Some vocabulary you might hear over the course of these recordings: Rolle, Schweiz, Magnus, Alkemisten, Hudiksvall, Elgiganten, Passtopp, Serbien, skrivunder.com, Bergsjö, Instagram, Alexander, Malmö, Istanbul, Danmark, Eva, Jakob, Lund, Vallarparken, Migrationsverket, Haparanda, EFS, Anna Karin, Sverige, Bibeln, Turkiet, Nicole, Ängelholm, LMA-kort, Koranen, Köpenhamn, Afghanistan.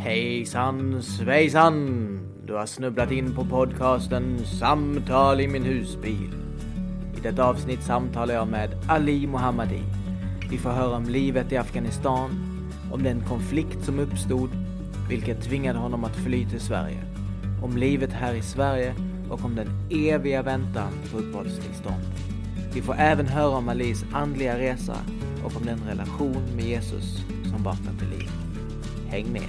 Hejsan svejsan! Du har snubblat in på podcasten Samtal i min husbil. I detta avsnitt samtalar jag med Ali Mohammadi. Vi får höra om livet i Afghanistan, om den konflikt som uppstod, vilket tvingade honom att fly till Sverige, om livet här i Sverige och om den eviga väntan på uppehållstillstånd. Vi får även höra om Alis andliga resa och om den relation med Jesus som vaknade till liv. Häng med!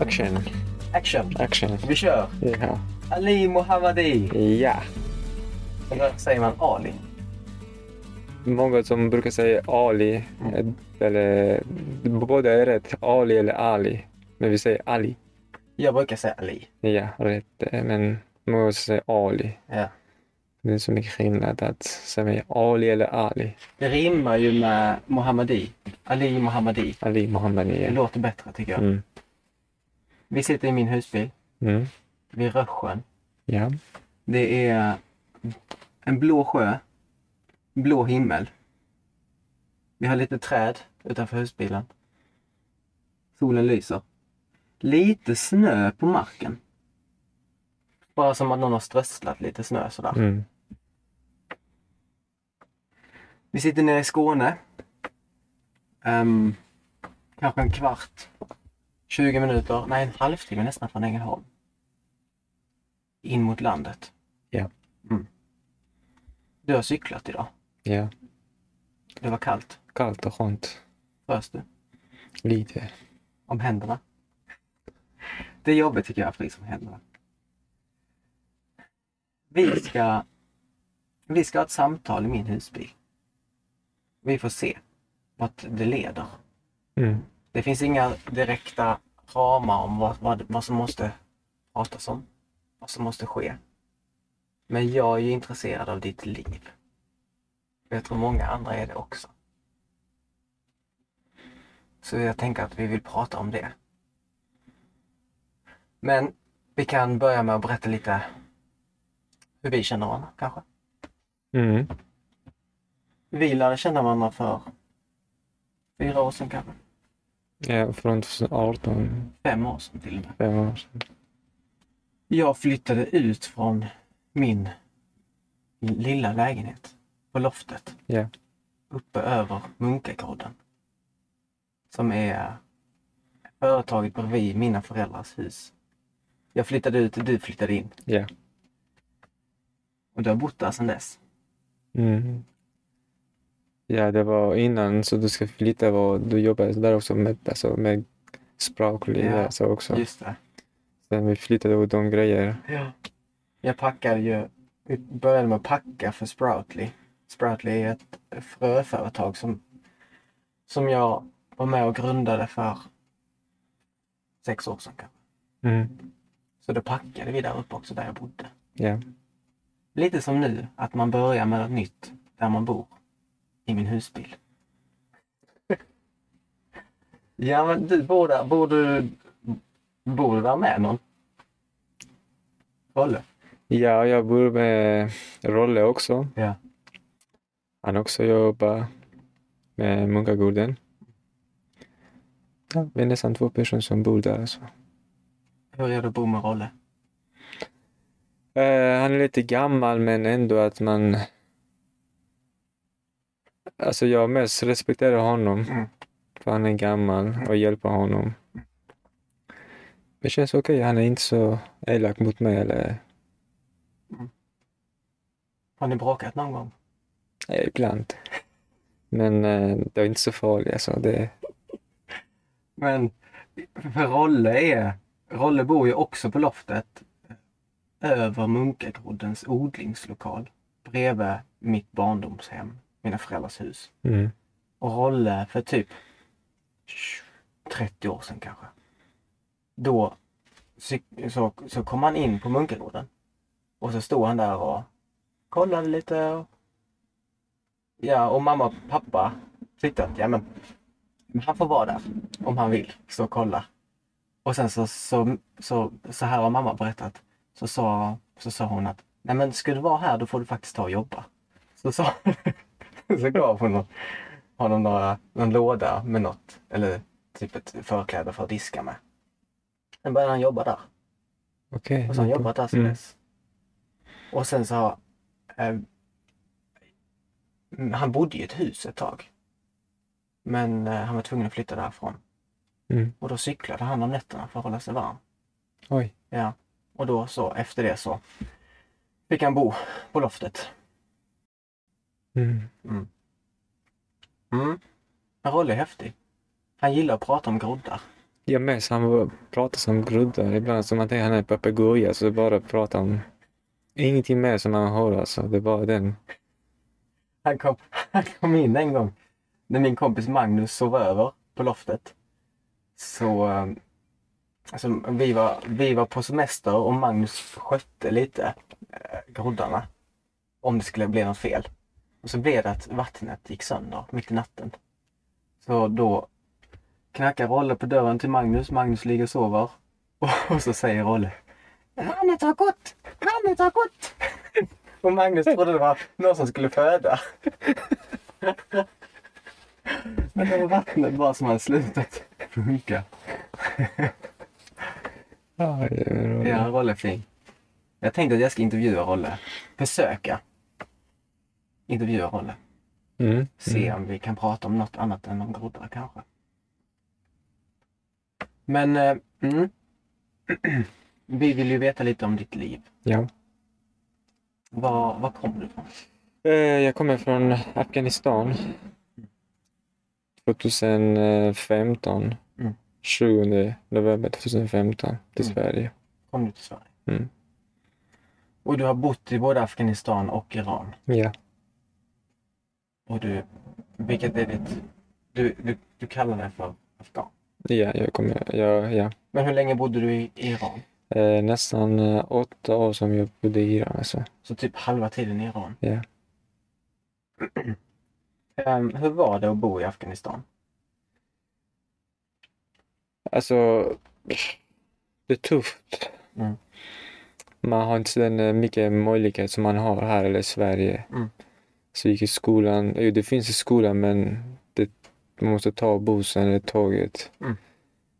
Action! Vi kör! Yeah. Ali Mohammadi! Ja! Yeah. Eller säger man Ali? Många som brukar säga Ali, eller båda är rätt, Ali eller Ali, men vi säger Ali. Jag brukar säga Ali. Ja, rätt, men många säger Ali. Ja. Det är så mycket skillnad att säga Ali eller Ali. Det rimmar ju med Mohammadi. Ali Mohammadi. Ali Mohammadi, ja. Det låter bättre tycker jag. Mm. Vi sitter i min husbil. Mm. Vid Rösjön. Ja. Det är en blå sjö. Blå himmel. Vi har lite träd utanför husbilen. Solen lyser. Lite snö på marken. Bara som att någon har strösslat lite snö sådär. Mm. Vi sitter nere i Skåne. Kanske en kvart. 20 minuter. Nej, en halvtimme nästan från Ängelholm. In mot landet. Ja. Mm. Du har cyklat idag. Ja. Det var kallt. Kallt och skönt. Frös du? Lite. Om händerna. Det är jobbigt tycker jag, fryser om händerna. Vi ska ha ett samtal i min husbil. Vi får se vart det leder. Mm. Det finns inga direkta ramar om vad som måste pratas om. Vad som måste ske. Men jag är ju intresserad av ditt liv. Jag tror många andra är det också. Så jag tänker att vi vill prata om det. Men vi kan börja med att berätta lite hur vi känner varandra, kanske. Mm. Vi lärde känna varandra för 4 år sedan, kanske. Ja, från 2018. 5 år sedan till och med. 5 år sedan. Jag flyttade ut från min lilla lägenhet på loftet. Yeah. Uppe över Munkagården. Som är företaget bredvid mina föräldrars hus. Jag flyttade ut och du flyttade in. Ja. Yeah. Och du har bott där sedan dess. Mm. Ja, det var innan så du ska flytta var du jobbade där också med Sproutly. Ja, alltså också. Just det. Sen vi flyttade och de grejer. Ja. Jag packade ju, började med att packa för Sproutly. Sproutly är ett fröföretag som jag var med och grundade för 6 år sedan kanske. Mm. Så då packade vi där uppe också där jag bodde. Ja. Lite som nu, att man börjar med något nytt där man bor. I min husbil. Ja, men du bor du där med någon? Rolle? Ja, jag bor med Rolle också. Ja. Han också jobbar med Munkagården. Ja, vi är nästan 2 personer som bor där. Alltså. Hur är det att bo med Rolle? Han är lite gammal, men ändå att man... Alltså jag mest respekterar honom. Mm. För han är gammal och hjälper honom. Det känns okej. Han är inte så elak mot mig eller... Mm. Har ni bråkat någon gång? Nej, ibland. Men det är inte så farligt alltså. Det... Men för Rolle bor ju också på loftet. Över Munkagårdens odlingslokal. Bredvid mitt barndomshem. Mina föräldrars hus. Mm. Och Rolle för typ 30 år sedan kanske. Då så kom han in på Munkagården. Och så stod han där och kollade lite. Ja, och mamma och pappa tyckte att ja, men han får vara där om han vill. Så kolla. Och sen så här har mamma berättat. Så sa hon att nej, men ska du vara här då får du faktiskt ta och jobba. Så gav hon Har de någon låda med något? Eller typ ett förkläde för att diska med. Sen började han jobba där. Okej. Och så har han jobbat där sen dess. Och sen så har... han bodde i ett hus ett tag. Men han var tvungen att flytta därifrån. Mm. Och då cyklade han om nätterna för att hålla sig varm. Oj. Ja. Och då så, efter det så... fick han bo på loftet. Mm. Mm. Mm. Rolle är häftig. Han gillar att prata om groddar. Jag med, så han pratar som groddar. Ibland som att han är papegoja, så bara pratar om ingenting mer som han hör, alltså. Det är bara den. Han kom in en gång när min kompis Magnus sov över på loftet. Så alltså, vi var på semester och Magnus skötte lite groddarna. Om det skulle bli något fel. Och så blev det att vattnet gick sönder mitt i natten. Så då knackar Rolle på dörren till Magnus. Magnus ligger och sover. Och så säger Rolle: "Vattnet har gått! Vattnet har gått!" Och Magnus trodde det var någon som skulle föda. Men det var vattnet bara som hade slutat funka. Ja, Rolle är fin. Jag tänkte att jag ska intervjua Rolle. Försöka intervjua Rolle. Mm. Se om vi kan prata om något annat än om groddar kanske. Men vi vill ju veta lite om ditt liv. Ja. Var kom du ifrån? Jag kommer från Afghanistan. 2015. 20 november 2015 till Sverige. Kom du till Sverige? Mm. Och du har bott i både Afghanistan och Iran? Ja. Och du, vilket är ditt... Du kallar dig för afghan? Ja, ja. Men hur länge bodde du i Iran? Nästan 8 år som jag bodde i Iran. Alltså. Så typ halva tiden i Iran? Ja. Hur var det att bo i Afghanistan? Alltså, det är tufft. Mm. Man har inte den mycket möjlighet som man har här eller i Sverige. Mm. Så gick i skolan. Jo, det finns i skolan, men det, man måste ta bussen eller tåget. Mm.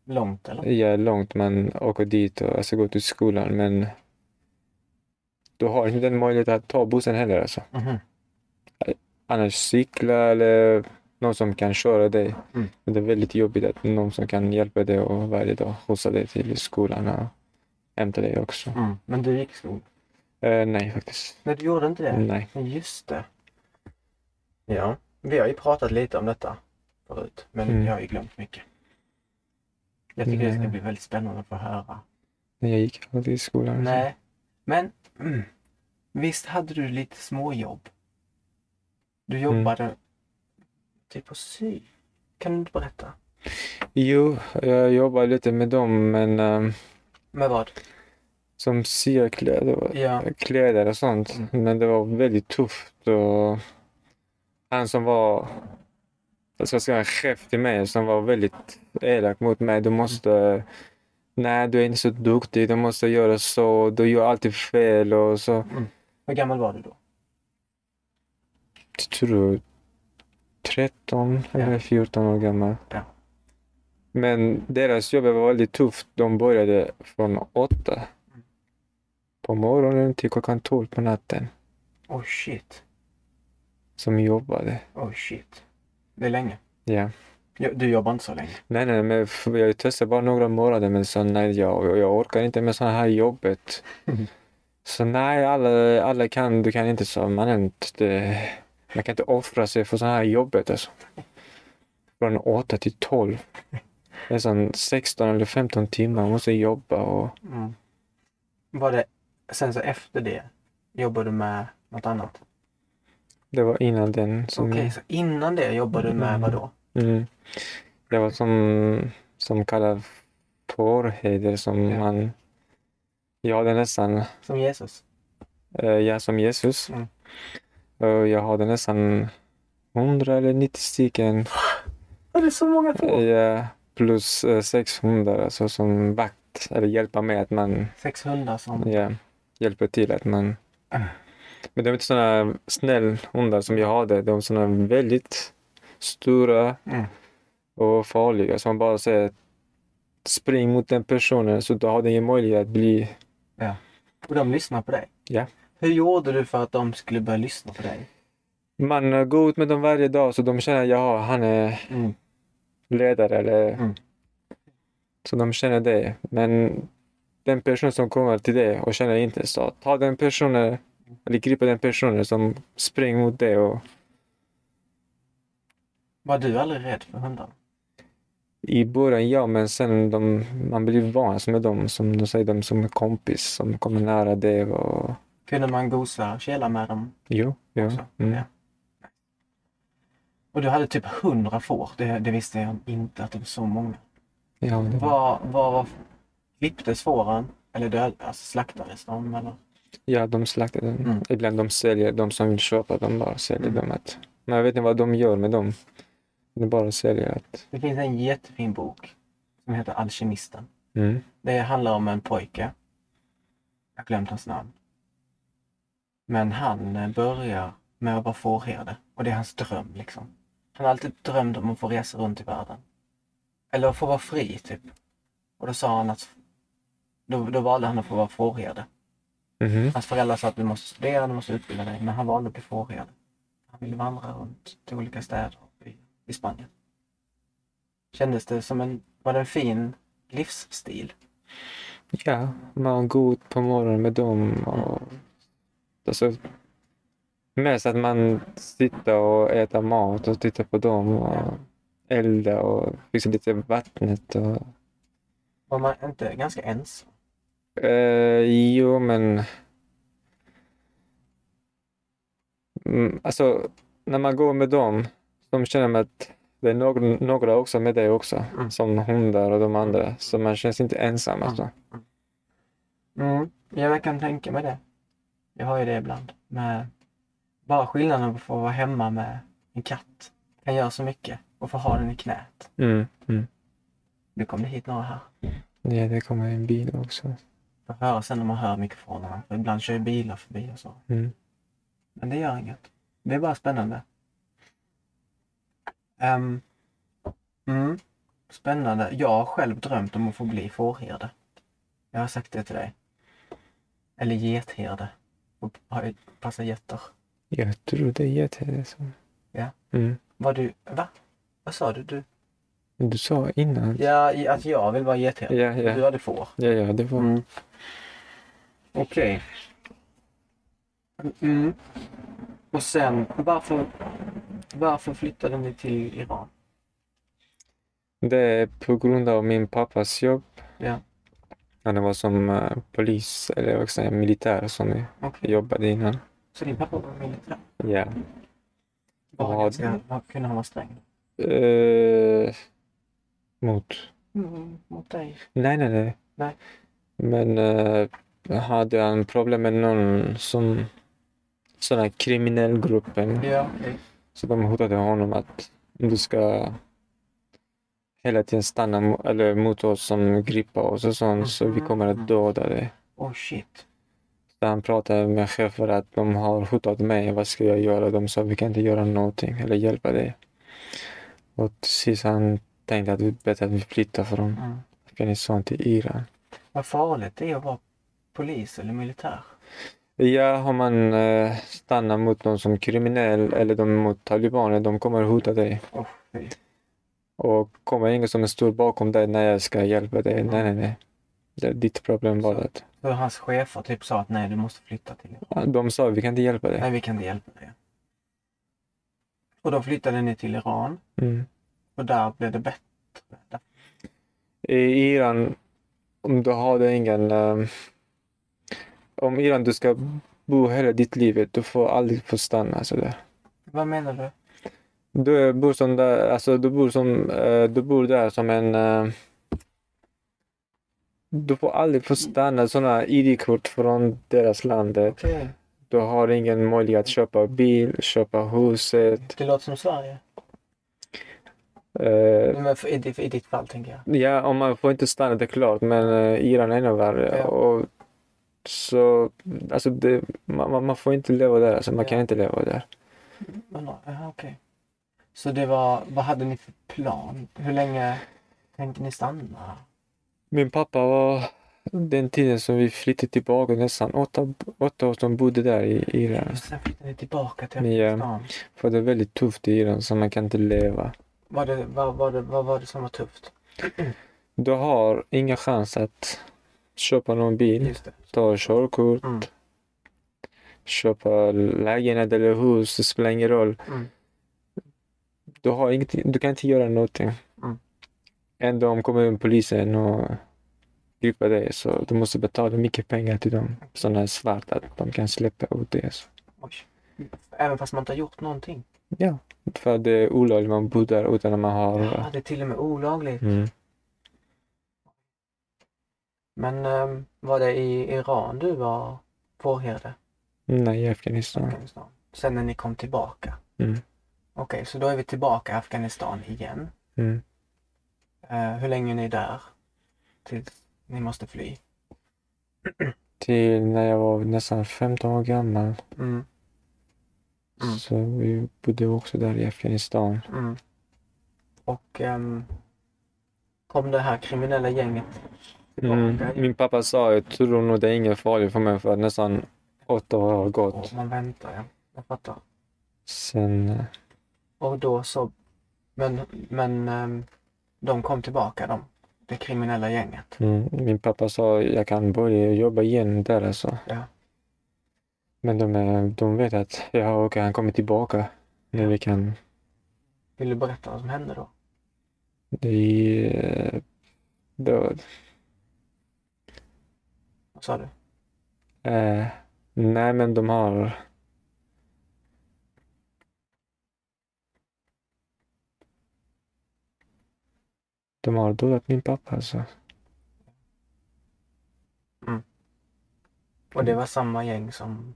Långt eller? Ja, långt. Man åker dit och alltså går till skolan. Men du har inte den möjligheten att ta bussen heller. Alltså. Mm. Annars cykla eller någon som kan köra dig. Mm. Men det är väldigt jobbigt att någon som kan hjälpa dig och varje dag skjutsa dig till skolan och hämta dig också. Mm. Men du gick skolan? Nej, faktiskt. Men du gjorde inte det? Nej. Just det. Ja, vi har ju pratat lite om detta förut. Men jag har ju glömt mycket. Jag tycker det ska bli väldigt spännande att få höra. Nej, jag gick aldrig i skolan. Nej, men visst hade du lite småjobb? Du jobbade typ på sy. Kan du inte berätta? Jo, jag jobbade lite med dem, men... med vad? Som syrkläder, kläder och sånt. Mm. Men det var väldigt tufft och... han som var... jag ska säga en chef till mig som var väldigt elak mot mig. Du måste... nej, du är inte så duktig. Du måste göra så. Du gör alltid fel och så. Mm. Hur gammal var du då? Jag tror 13 eller 14 år gammal. Ja. Men deras jobb var väldigt tufft. De började från 8 på morgonen till klockan 12 på natten. Oh shit. Som jobbade. Oh shit. Det är länge. Ja. Du jobbar inte så länge. Nej, men jag testade bara några månader, men så nej, jag orkar inte med så här jobbet. Mm. Så nej, alla kan, du kan inte så, man kan inte offra sig för så här jobbet alltså. Från 8 till 12. Det är sån 16 eller 15 timmar, man måste jobba och... mm. Var det, sen så efter det, jobbade du med något annat? Det var innan den. Som... okej, så innan det jobbade du med vad då? Mm. Det var som kallar porrheder som han... jag hade nästan... som Jesus? Ja, som Jesus. Mm. Jag hade nästan 100 eller 90 stycken. Är det så många på? Ja, plus 600 alltså, som vakt. Eller hjälpa med att man... 600 som... ja, hjälper till att man... men de är inte sådana snäll hundar som jag hade. De är sådana väldigt stora och farliga. Så man bara säger spring mot den personen så då har den ju möjlighet att bli... Ja. Och de lyssnar på dig? Ja. Hur gjorde du för att de skulle börja lyssna på dig? Man går ut med dem varje dag så de känner att han är ledare eller... Så de känner det. Men den person som kommer till dig och känner inte så ta den personen eller gripa den personen som springer mot dig och... Var du aldrig rädd för hundar? I början ja, men sen man blir van med dem som de säger, de som är kompis som kommer nära dig och... Kunde man gosa och käla med dem? Jo. Mm. Ja. Och du hade typ 100 får, det visste jag inte att det var så många. Ja, det var klipptes fåren? Eller slaktades de? Eller? Ja, de slaktade dem. Ibland de säljer, de som vill köpa, de bara säljer dem. Men jag vet inte vad de gör med dem. De bara säljer att... Det finns en jättefin bok som heter Alkemisten. Det handlar om en pojke. Jag har glömt hans namn. Men han börjar med att vara fårherde. Och det är hans dröm liksom. Han har alltid drömt om att få resa runt i världen. Eller att få vara fri typ. Och då sa han att... Då valde han att få vara fårherde. Hans föräldrar sa att du måste studera, du måste utbilda dig. Men han valde att bli fårherde. Han ville vandra runt till olika städer i Spanien. Kändes det som var det en fin livsstil? Ja, man går ut på morgonen med dem. Och, alltså, mest att man sitter och äter mat och tittar på dem. Och eldar och fixar lite vattnet. Och... Var man inte ganska ensam? Jo, men... Alltså, när man går med dem, de känner att det är några också med dig också. Som hundar och de andra. Så man känns inte ensam. Alltså. Jag kan tänka mig det. Jag har ju det ibland. Men bara skillnaden på att få vara hemma med en katt. Kan göra så mycket. Och få ha den i knät. Nu kommer det hit några här. Ja, det kommer en bil också. Jag får höra sen när man hör mikrofonerna. För ibland kör bilar förbi och så. Men det gör inget. Det är bara spännande. Spännande. Jag har själv drömt om att få bli fårherde. Jag har sagt det till dig. Eller getherde. Och passa getter. Jag tror det är getherde. Ja. Var du... Va? Vad sa du? Du sa innan. Ja, att jag vill vara getherde. Ja. Du hade får. Ja, det var... Okej. Och sen, varför flyttade ni till Iran? Det är på grund av min pappas jobb. Ja. Han var som polis eller också militär som jobbade innan. Så din pappa var militär? Ja. Kunde han vara sträng? Mot dig? Nej. Men hade han problem med någon som... Sådana här kriminellgruppen. Ja, okay. Så de hotade honom att du ska hela tiden stanna mot oss som gripa oss och sånt. Så vi kommer att döda dig. Oh shit. Så han pratade med chefer att de har hotat mig. Vad ska jag göra? De sa vi kan inte göra någonting eller hjälpa dig. Och precis han tänkte att det är bättre att vi flyttar från Afghanistan till Iran. Vad farligt det är att vara polis eller militär. Ja, har man stannar mot någon som kriminell eller mot talibaner, de kommer hota dig. Och kommer ingen som står bakom dig när jag ska hjälpa dig. Nej. Det är ditt problem bara. Så hans chefer typ sa att nej, du måste flytta till Iran. De sa vi kan inte hjälpa dig. Nej, vi kan inte hjälpa dig. Och då flyttade ni till Iran. Och där blev det bättre. I Iran, om du hade ingen... Om Iran du ska bo hela ditt liv, du får aldrig få stanna sådär. Vad menar du? Du bor där som en... Du får aldrig få stanna sådana ID-kort från deras land. Okay. Du har ingen möjlighet att köpa bil, köpa huset. Det låter som Sverige. Men i ditt fall tänker jag. Ja, om man får inte stanna det är klart, men Iran är ännu värre. Ja. Och, så alltså man får inte leva där, alltså man kan inte leva där. Men okej. Så det var, vad hade ni för plan? Hur länge tänkte ni stanna? Min pappa var den tiden som vi flyttade tillbaka, nästan 8 år som bodde där i Iran. Och sen flyttade ni tillbaka till Afghanistan? Ja, för det var väldigt tufft i Iran, så man kan inte leva. Vad var det som var tufft? Du har inga chans att köpa någon bil, ta körkort, köpa lägenhet eller hus, det spelar ingen roll. Du har inget, du kan inte göra någonting. Ändå om kommer in polisen och griper dig, så du måste betala mycket pengar till dem, sådana här svarta, att de kan släppa ut det. Så. Även fast man inte har gjort någonting? Ja, för det är olagligt, man bor där utan att man har... Ja, det är till och med olagligt. Men var det i Iran du var påhörde? Nej, i Afghanistan. Sen när ni kom tillbaka? Okej, så då är vi tillbaka i Afghanistan igen. Hur länge är ni där? Tills ni måste fly? Till när jag var nästan 15 år gammal. Så vi bodde också där i Afghanistan. Och kom det här kriminella gänget tillbaka? Min pappa sa, jag tror nog det är ingen farlig för mig, för nästan 8 år har gått. Man väntar, ja. Jag fattar. Sen... Och då så... Men de kom tillbaka, det kriminella gänget. Min pappa sa, jag kan börja jobba igen där alltså. Ja. Men de vet att jag kan komma tillbaka när vi kan. Vill du berätta vad som hände då? Vad sa du? Nej, men de har... De har dödat min pappa alltså. Och det var samma gäng som...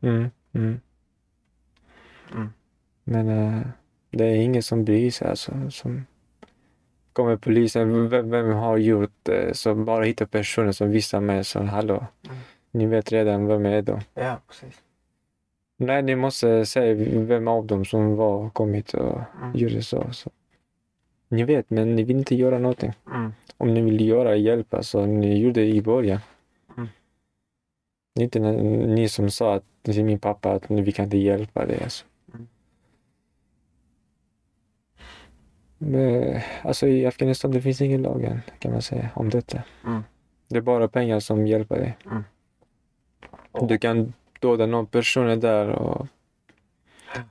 Men det är ingen som bryr sig alltså. Som kommer polisen, vem har gjort det? Så bara hitta personer som visar mig så, hallå. Ni vet redan vem är då. Ja, precis. Nej, ni måste säga vem av dem som var kommit och gjorde så. Ni vet, men ni vill inte göra någonting. Om ni vill göra hjälp, så alltså, ni gjorde det i början. Inte ni som sa att till min pappa att vi kan inte hjälpa dig. Alltså. Men, alltså i Afghanistan det finns ingen lag än, kan man säga, om detta. Det är bara pengar som hjälper dig. Du kan döda någon person där och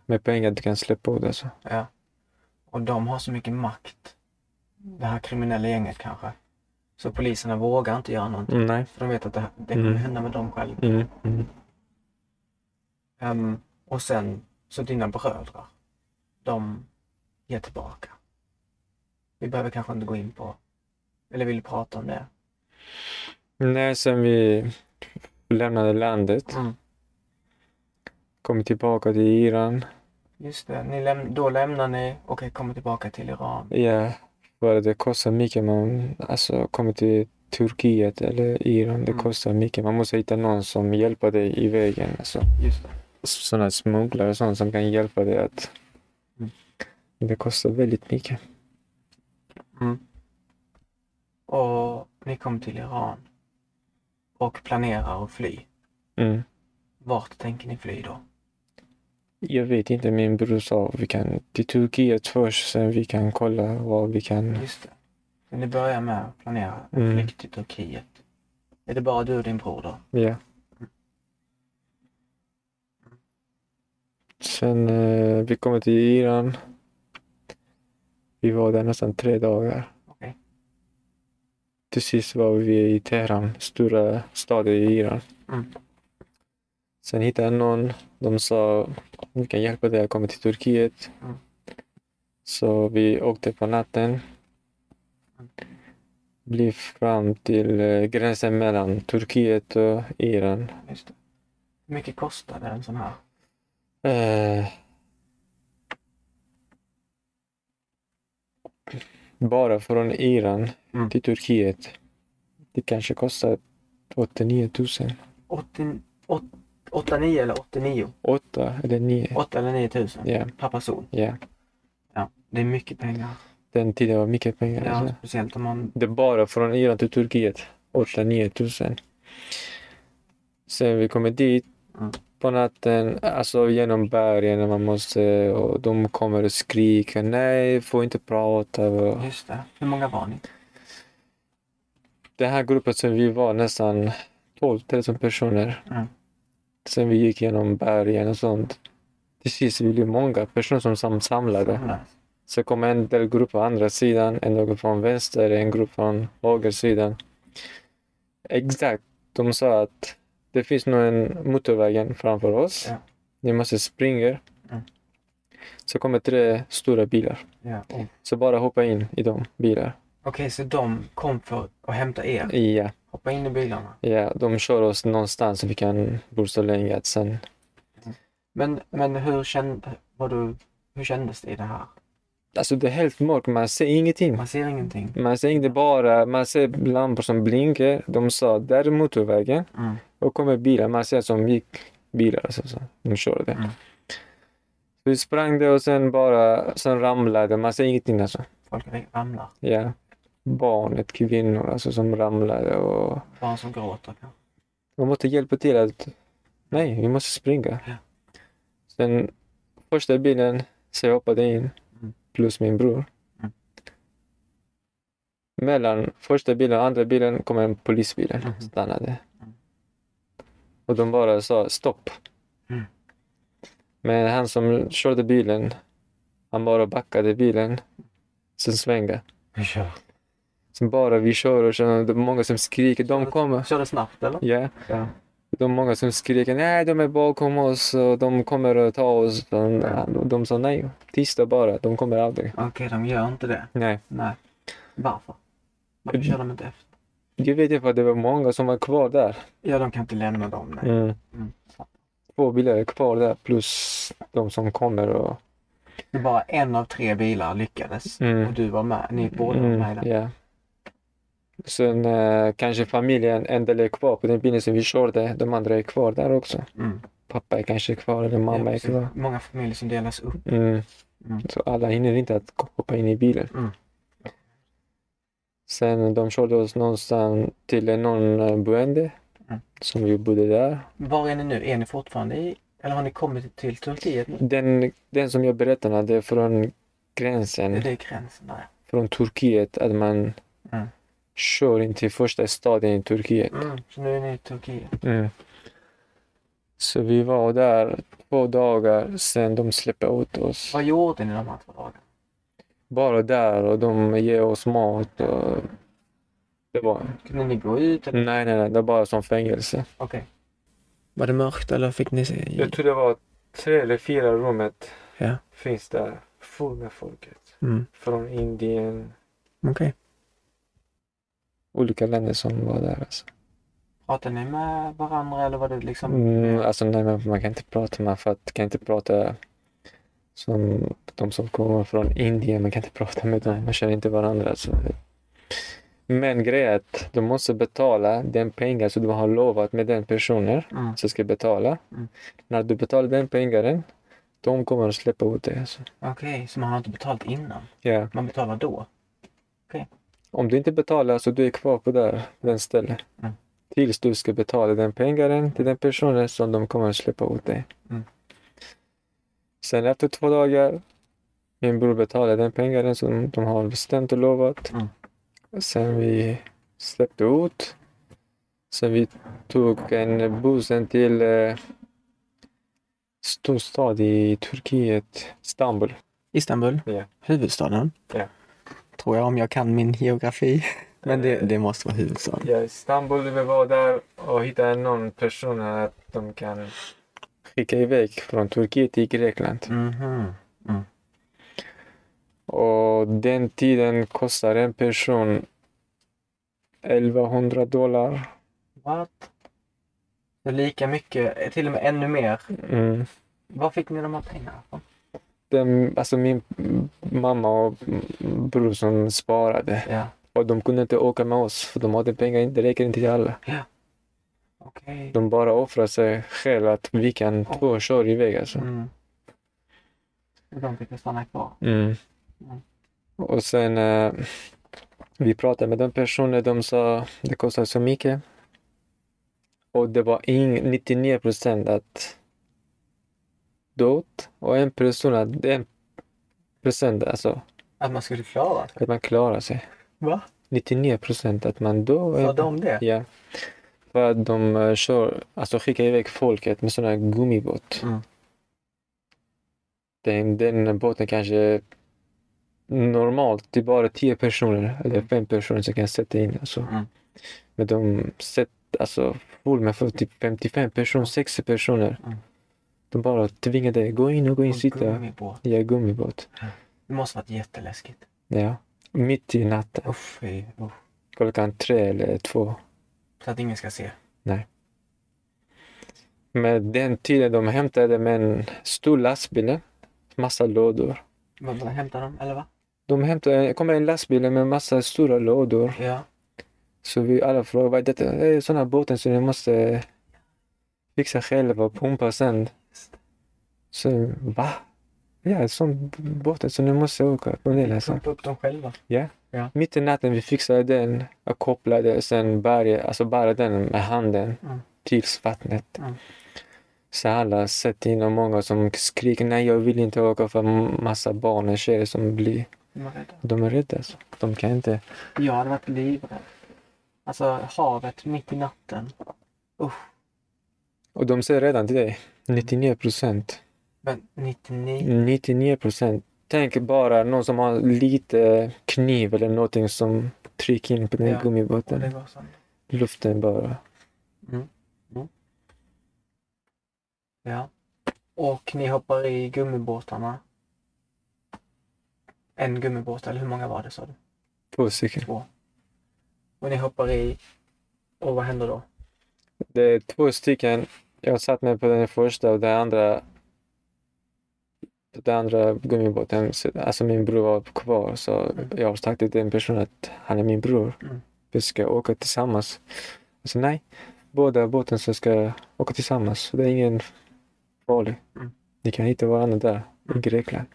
med pengar du kan släppa ut. Alltså. Ja. Och de har så mycket makt, det här kriminella gänget kanske. Så poliserna vågar inte göra någonting. För de vet att det kommer hända med dem själva. Och sen, så dina bröder, de ger tillbaka. Vi behöver kanske inte gå in på, eller vill prata om det. Nej, sen vi lämnade landet, kom tillbaka till Iran. Just det, då lämnar ni och kommer tillbaka till Iran. Ja, för det kostar mycket. Man alltså kommer till Turkiet eller Iran, det kostar mycket. Man måste hitta någon som hjälper dig i vägen. Alltså. Just det. Sådana smugglare och sånt som kan hjälpa dig att... Det kostar väldigt mycket. Och ni kom till Iran och planerar att fly. Vart tänker ni fly då? Jag vet inte, min bror sa vi kan till Turkiet först, sen vi kan kolla vad vi kan... Just det. Men ni börjar med att planera en flykt till Turkiet. Är det bara du och din bror då? Ja. Sen vi kommer till Iran. Vi var där nästan 3 dagar. Okej. Till sist var vi i Teheran, stora staden i Iran. Sen hittade någon, de sa vi kan hjälpa dig att komma till Turkiet. Så vi åkte på natten. Blev fram till gränsen mellan Turkiet och Iran. Just det. Hur mycket kostade en sån här? Bara från Iran till Turkiet. Det kanske kostade 89 000. 8-9 eller 89? 8 eller 9 000 per person? Ja. Det är mycket pengar. Den tiden var mycket pengar. Ja, alltså. Speciellt om man... Det är bara från Iran till Turkiet. 8-9 000. Sen vi kommer dit. Mm. På natten, alltså genom bergen, man måste, och de kommer och skriker, nej, får inte prata. Just det, hur många var ni? Den här gruppen som vi var nästan 12-13 personer. Mm. Sen vi gick genom bergen och sånt. Till sist vi blev många personer som samlade. Mm. Så kom en del grupp på andra sidan, en grupp från vänster, en grupp från höger sidan. Exakt, de sa att det finns nog en motorvägen framför oss. Ja. Ni måste springa. Mm. Så kommer 3 stora bilar. Ja. Oh. Så bara hoppa in i de bilar. Okej, så de kom för att hämta er? Ja. Hoppa in i bilarna? Ja, de kör oss någonstans så vi kan bo så länge att sen... Mm. Men hur kändes det i det här? Alltså det är helt mörkt, man ser ingenting. Man ser ingenting. Man ser inte bara, man ser lampor som blinkar. De sa, där är motorvägen. Mm. Och kommer bilar, man ser som gick bilar. Alltså, så. De körde. Mm. Vi sprang det och sen ramlade. Man ser ingenting alltså. Folk ramlar. Ja. Barnet, kvinnor alltså, som ramlade. Och... Barn som gråter. Ja. Man måste hjälpa till att, nej, vi måste springa. Ja. Sen första bilen, så jag hoppade in. Plus min bror. Mm. Mellan första bilen och andra bilen kom en polisbil. Mm. Stannade. Mm. Och de bara sa stopp. Mm. Men han som körde bilen, han bara backade bilen. Sen svängde. Ja. Sen bara vi kör och kör. Det är många som skriker. De kommer. Körde snabbt eller? Yeah. Ja. De många som skriker, nej, de är bakom oss och de kommer att ta oss. De sa nej, tysta bara, de kommer aldrig. Okej, de gör inte det? Nej. Varför? Varför kör de inte efter? Jag vet inte, för det var många som var kvar där. Ja, de kan inte lämna dem. Nej. Mm. Mm. 2 bilar är kvar där, plus de som kommer. Och... Bara 1 av 3 bilar lyckades. Mm. Och du var med, ni båda var med där. Yeah. Sen kanske familjen, en del är kvar på den bilen som vi körde, de andra är kvar där också. Mm. Pappa är kanske kvar eller mamma är kvar. Många familjer som delas upp. Mm. Mm. Så alla hinner inte att hoppa in i bilen. Mm. Sen de körde oss någonstans till någon boende som vi bodde där. Var är ni nu? Är ni fortfarande i, eller har ni kommit till Turkiet nu? Den som jag berättade, det är från gränsen. Det är gränsen där. Från Turkiet att man... Mm. Kör in till första staden i Turkiet. Så nu är ni i Turkiet. Mm. Så vi var där 2 dagar sen de släppte ut oss. Vad gjorde ni de här 2 dagarna? Bara där och de ger oss mat. Och... Det var... Kunde ni gå ut? Eller? Nej. Det var bara som fängelse. Okej. Okay. Var det mörkt eller fick ni se? Jag tror det var 3 eller 4 rummet. Ja. Finns där. Full med folket. Mm. Från Indien. Okej. Okay. Olika länder som var där alltså. Pratade ni med varandra eller var det liksom... alltså nej, man kan inte prata med, för att kan inte prata som de som kommer från Indien, man kan inte prata med dem, man känner inte varandra alltså. Men grejen att de måste betala den pengar som du har lovat med den personen som ska betala. Mm. När du betalar den pengen, de kommer att släppa ut det alltså. Okej, så man har inte betalat innan? Ja. Yeah. Man betalar då? Okej. Om du inte betalar så du är kvar på den stället. Mm. Tills du ska betala den pengen till den personen som de kommer att släppa ut dig. Mm. Sen efter 2 dagar, min bror betalade den pengen som de har bestämt och lovat. Mm. Sen vi släppte ut. Sen vi tog en bussen till storstad i Turkiet, Istanbul. Istanbul? Ja. Huvudstaden? Ja. Tror jag, om jag kan min geografi. Men det måste vara huvudstaden. Ja, Istanbul vill vara där och hitta någon person att de kan skicka iväg från Turkiet till Grekland. Mm-hmm. Mm. Och den tiden kostar en person $1,100. What? Det är lika mycket, till och med ännu mer. Mm. Var fick ni de här pengarna från? Alltså min mamma och bror som sparade. Yeah. Och de kunde inte åka med oss för de hade pengar, det räcker inte till alla. Yeah. Okay. De bara offrade sig själva att vi kan 2 kör iväg alltså. Mm. De fick stanna kvar. Mm. Och sen vi pratade med de personer, de sa det kostar så mycket. Och det var 99% att död och 1% alltså att man skulle klara sig. Att man klarar sig. Va? 99% att man dör. Sa de det? Ja. För att de kör, alltså skickar iväg folket med sådana här gummibåt. Mm. Den båten kanske normalt det är bara 10 personer eller 5 personer som kan sätta in. Alltså. Mm. Men de sätter alltså full med 55 personer, 60 personer. Mm. De bara tvingar dig, gå in, sitta. Gummibåt. Ja, gummibåt. Mm. Det måste varit jätteläskigt. Ja. Mitt i natten. Uff. Klockan 3 eller 2. Så att ingen ska se? Nej. Med den tiden de hämtade med en stor lastbil. Massa lådor. Vad hämtar de? Eller va? De hämtade, kommer en lastbil med massa stora lådor. Ja. Så vi alla frågade, vad är detta? Det är sådana båten som ni måste fixa själva och pumpa sen. Så, va? Ja, sån båten som ni måste åka på det. Pumpa upp dem själva? Ja. Ja. Mitt i natten vi fixade den och kopplade sen bara den med handen tills vattnet. Mm. Så alla sett in och många som skriker nej jag vill inte åka för massa barn och tjejer som blir. De är rädda alltså. De kan inte. Jag hade varit livrädd. Alltså havet mitt i natten. Usch. Och de säger redan till dig 99%. Men 99%. Tänk bara någon som har lite kniv eller någonting som trycker in på den gummibåten. Luften bara. Mm. Mm. Ja. Och ni hoppar i gummibåtarna. En gummibåt, eller hur många var det sa du? 2 stycken. 2. Och ni hoppar i. Och vad händer då? Det är 2 stycken. Jag satt med på den första och den andra. Den andra gummibåten, alltså min bror var kvar så jag har sagt till den personen att han är min bror. Vi ska åka tillsammans. Alltså nej, båda båten så ska åka tillsammans. Det är ingen farlig. Ni kan hitta varandra där i Grekland.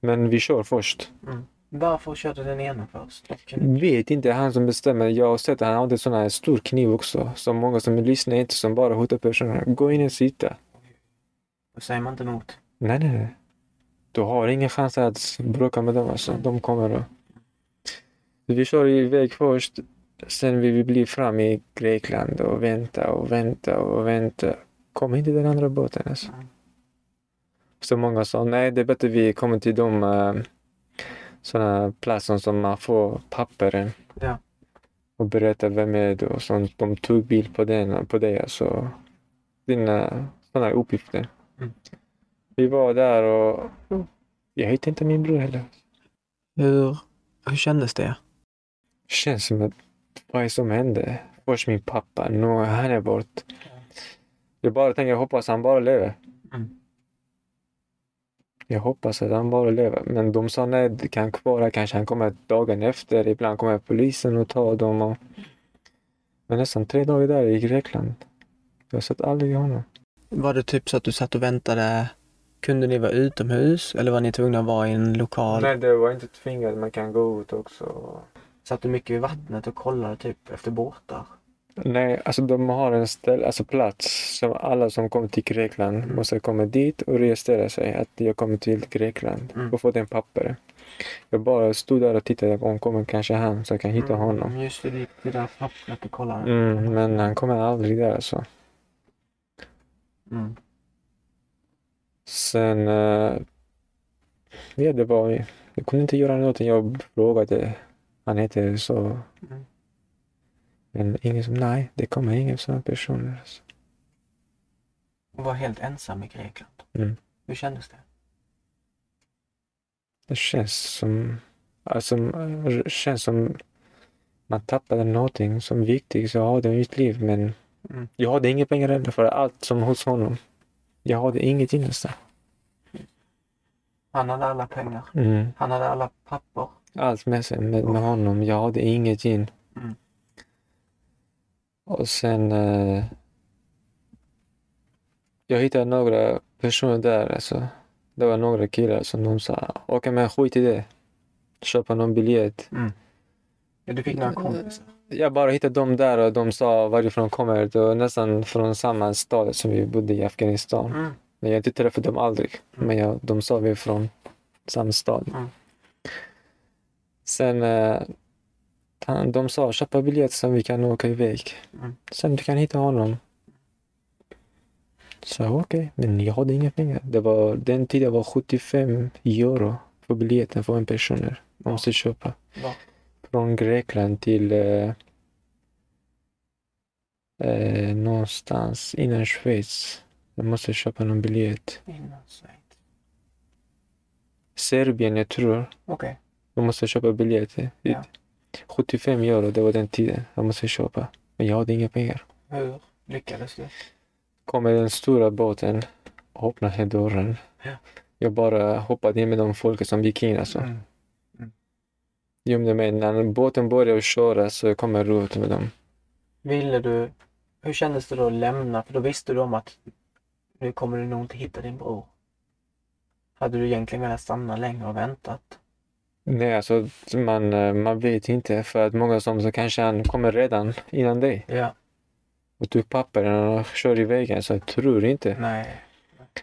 Men vi kör först. Varför körde den ena först? Vet inte, han som bestämmer. Jag har sett att han hade sån här stor kniv också. Som många som lyssnar inte som bara hotar personer. Gå in och sitta. Då säger man inte emot. Nej. Du har ingen chans att bråka med dem. Alltså. De kommer då. Vi kör iväg först. Sen vill vi bli fram i Grekland. Och vänta. Kom inte den andra båten. Alltså. Så många sa. Nej, det är bättre vi kommer till de sådana platser som man får papperen. Ja. Och berätta vem är det. Och så de tog bild på det. Alltså. Dina sådana uppgifter. Vi var där och jag hittade inte min bror heller. Hur kändes det? Känns som att vad som hände. Först min pappa, nu han är bort. Jag bara tänker, jag hoppas han bara lever. Jag hoppas att han bara lever. Men de sa nej, det kan kvar. Kanske han kommer dagen efter. Ibland kommer polisen och tar dem. Och... Men nästan 3 dagar där i Grekland. Jag har sett aldrig honom. Var det typ så att du satt och väntade? Kunde ni vara utomhus? Eller var ni tvungna att vara i en lokal? Nej, det var inte tvingad. Man kan gå ut också. Satt du mycket i vattnet och kollade typ efter båtar? Nej, alltså de har en plats som alla som kommer till Grekland måste komma dit och registrera sig. Att jag kommer till Grekland och få den papper. Jag bara stod där och tittade om kommer kanske han så jag kan hitta honom. Just det, det där pappret du kollade. Men han kommer aldrig där alltså. Sen ja, det var jag kunde inte göra någonting. Jag frågade han heter så men ingen som nej det kommer ingen sån personer alltså. Du var helt ensam i Grekland. Hur kändes det? Det känns som man tappade någonting som viktigt så jag hade mitt liv men jag hade inga pengar ändå för allt som hos honom. Jag hade inget ingenstans. Han hade alla pengar. Han hade alla papper. Allt med sig med honom. Jag hade inget in. Och sen jag hittade några personer där alltså. Det var några killar som de sa, okej men skit i det. Köpa någon biljett. Mm. Ja, du fick några kompisar. Jag bara hittade dem där och de sa varifrån de kommer. Det var nästan från samma stad som vi bodde i Afghanistan. Mm. Men jag inte träffade dem aldrig. Mm. Men de sa vi från samma stad. Mm. Sen de sa köpa biljett så vi kan åka iväg. Mm. Sen du kan hitta honom. Så okej, men jag hade inga pengar. Det var den tiden var 75 euro för biljetten för en person. Man måste köpa. Va? Från Grekland till någonstans innan Schweiz. Man måste köpa någon biljett. Innan Schweiz. Serbien, jag tror. Okej. Man måste köpa biljetter. Ja. 75 euro, det var den tiden. Jag måste köpa. Men jag hade inga pengar. Hur lyckades du? Kommer den stora båten och öppnade dörren. Ja. Jag bara hoppade in med de folk som gick in. Alltså. Mm. Mm. Gömde mig. När båten började köra så jag kom ut med dem. Hur kändes det då att lämna? För då visste du om att nu kommer du nog inte hitta din bror. Hade du egentligen velat stanna länge och väntat? Nej, alltså man vet inte. För att många som kanske han kommer redan innan dig. Ja. Och du papper och kör i vägen så jag tror inte. Nej.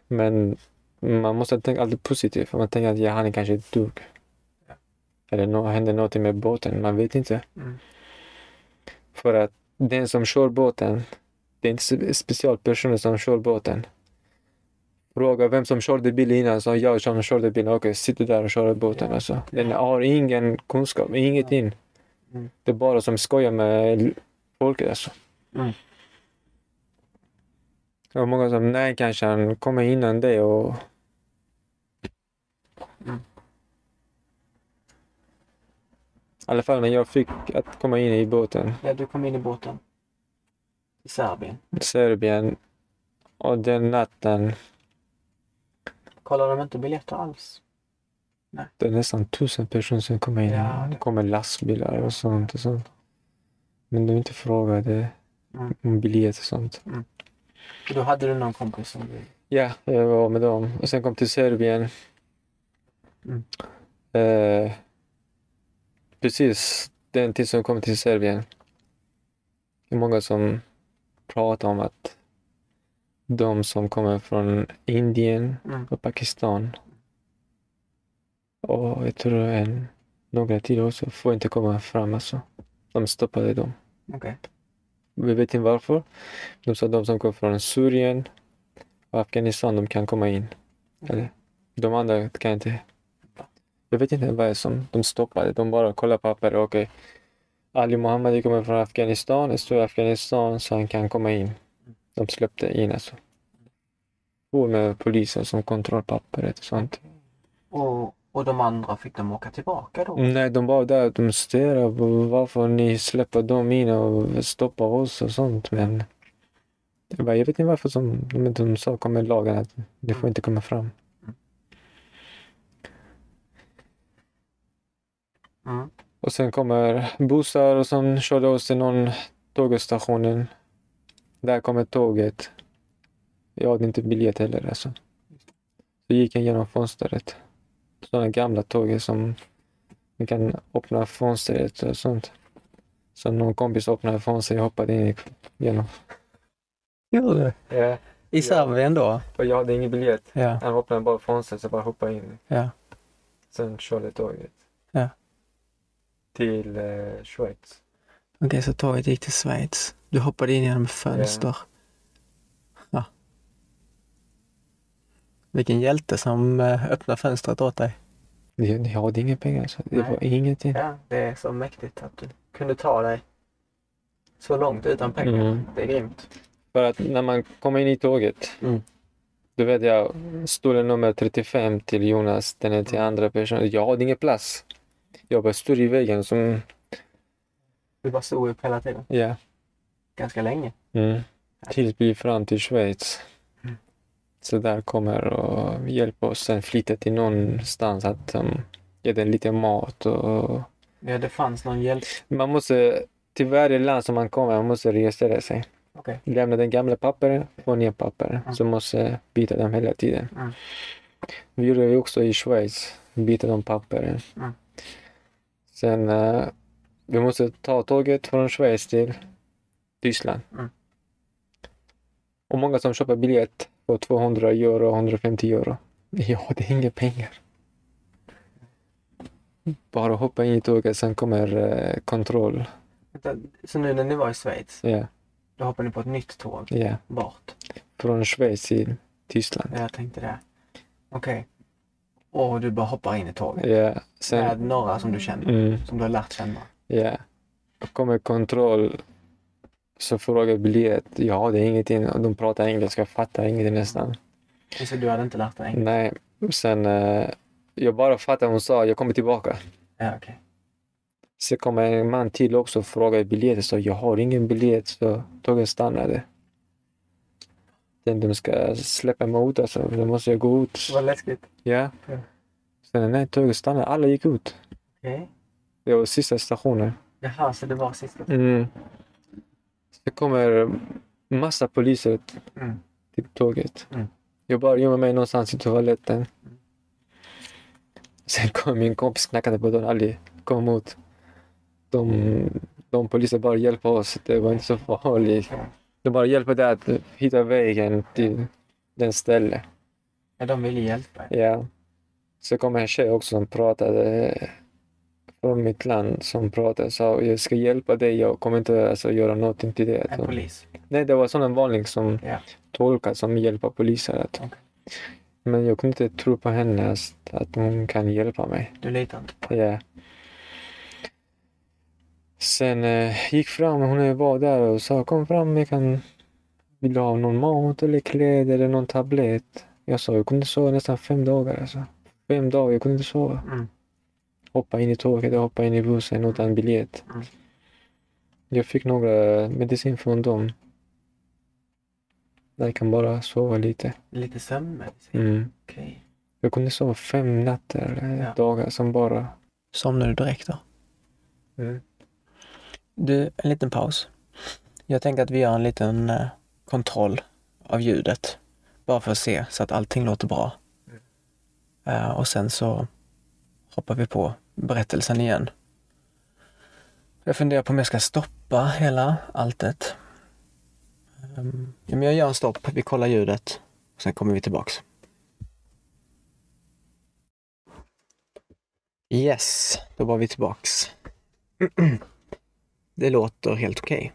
Men man måste tänka alltid positivt. Man tänker att han är kanske dog. Ja. Eller händer något med båten. Man vet inte. Mm. För att den som kör båten. Det är inte specialpersoner som kör båten. Fråga vem som körde bilen innan. Så jag som körde bilen. Okej, sitter där och kör båten. Ja. Alltså. Den har ingen kunskap. Ingenting. Ja. Mm. Det är bara som skojar med folket. Alltså. Mm. Och många som, nej kanske han kommer innan det och... Mm. I alla fall när jag fick att komma in i båten. Ja, du kom in i båten. I Serbien. Och den natten... Kollade de inte biljetter alls? Nej. Det är nästan 1000 personer som kommer in. Ja, det kommer lastbilar och sånt och sånt. Men de inte frågade om biljetter och sånt. Mm. Då hade du någon kompis som du... Ja, jag var med dem. Och sen kom till Serbien. Mm. Precis den tid som kom till Serbien. Det är många som pratar om att de som kommer från Indien och Pakistan och jag tror några till också får inte komma fram. Alltså. De stoppade dem. Okay. Vi vet inte varför. De sa att de som kom från Syrien och Afghanistan, de kan komma in. Eller, de andra kan inte. Jag vet inte vad som de stoppade. De bara kollade papper. Okej. Ali Mohammadi kommer från Afghanistan. Det står Afghanistan så han kan komma in. De släppte in alltså. Och med polisen som kontrollpappret och sånt. Och de andra fick de åka tillbaka då? Nej, de var där och de stirrade på varför ni släpper dem in och stoppar oss och sånt. Men jag vet inte varför de sa kom med lagen att det får inte komma fram. Mm. Och sen kommer bussar och som körde oss till någon tågstationen. Där kommer tåget. Jag hade inte biljett heller alltså. Så gick jag genom fönstret. Sådana gamla tåg som man kan öppna fönstret och sånt. Så någon kompis öppnade fönstret och hoppade in genom. Gjorde du? Ja. I Serbien då? Och jag hade ingen biljett. Ja. Han öppnade bara fönstret så bara hoppade in. Ja. Sen körde tåget. Ja. Till Schweiz. Okej, så tåget gick till Schweiz. Du hoppade in genom fönster. Ja. Vilken hjälte som öppnar fönstret åt dig. Jag hade inga pengar. Så det var ingenting. Ja, det är så mäktigt att du kunde ta dig så långt utan pengar. Mm. Det är grymt. För att när man kommer in i tåget. Mm. Då vet jag stolen nummer 35 till Jonas. Den är till andra personer. Jag hade ingen plats. Jag bara stod i vägen som... Du bara stod upp hela tiden? Ja. Ganska länge? Mm. Tills vi fram till Schweiz. Så där kommer och hjälper oss sen flytta till någonstans att ge den lite mat och... Ja, det fanns någon hjälp. Man måste, till varje land som man kommer, man måste registrera sig. Okay. Lämna den gamla papper och nya papper. Så måste byta dem hela tiden. Vi gjorde det också i Schweiz, biten om papper. Mm. Sen vi måste ta tåget från Schweiz till Tyskland. Mm. Och många som köper biljett på 200 euro, 150 euro. Ja, det är inga pengar. Bara hoppa in i tåget, sen kommer kontroll. Så nu när ni var i Schweiz, yeah, då hoppar ni på ett nytt tåg, yeah, bort? Från Schweiz till Tyskland. Jag tänkte det. Okej. Okay. Och du bara hoppar in i tåget? Ja. Yeah. Sen... Med några som du känner, som du har lärt känna? Ja. Yeah. Då kommer kontroll, så frågar biljett. Ja, det är ingenting. De pratar engelska, jag fattar ingenting nästan. Så du hade inte lärt dig engelska? Nej. Sen... jag bara fattade hon sa, jag kommer tillbaka. Ja, okej. Okay. Så kom en man till också och frågade biljetter. Så jag har ingen biljett, så tåget stannade. Den de ska släppa mig ut, alltså. Då måste jag gå ut. Vad läskigt. Ja. Okay. Sen när tåget stannade, alla gick ut. Okej. Okay. Det var sista stationen. Jaha, så det var sista. Mm. Så kommer massa poliser till tåget. Mm. Jag bara gömmer mig någonstans i toaletten. Sen kom min kompis, knackade på dörren, aldrig kom ut. De poliser bara hjälpte oss, det var inte så farligt. De bara hjälpte dig att hitta vägen till den stället. Ja, de ville hjälpa. Ja. Så kom en tjej också som pratade från mitt land, som pratade, sa jag ska hjälpa dig, jag kommer inte alltså göra någonting till det. En polis? Nej, det var sån en varning som tolkade, som hjälper poliser att... Okay. Men jag kunde inte tro på henne, att hon kan hjälpa mig. Du litar inte på? Ja. Sen gick fram, hon var där och sa, kom fram, jag kan... Vill du ha någon mat eller kläder eller någon tablett? Jag sa, jag kunde sova nästan 5 dagar. Alltså. 5 dagar, jag kunde inte sova. Mm. Hoppa in i tåget, hoppa in i bussen utan biljett. Mm. Jag fick några medicin från dem. Jag kan bara sova lite. Lite sömn med sig? Mm. Okej. Okay. Jag kunde sova 5 nätter, dagar som bara... Somnade du direkt då? Mm. Du, en liten paus. Jag tänker att vi gör en liten kontroll av ljudet. Bara för att se så att allting låter bra. Mm. Och sen så hoppar vi på berättelsen igen. Jag funderar på om jag ska stoppa hela alltet. Ja, men jag gör en stopp, vi kollar ljudet och sen kommer vi tillbaks. Yes, då var vi tillbaks. Det låter helt okej.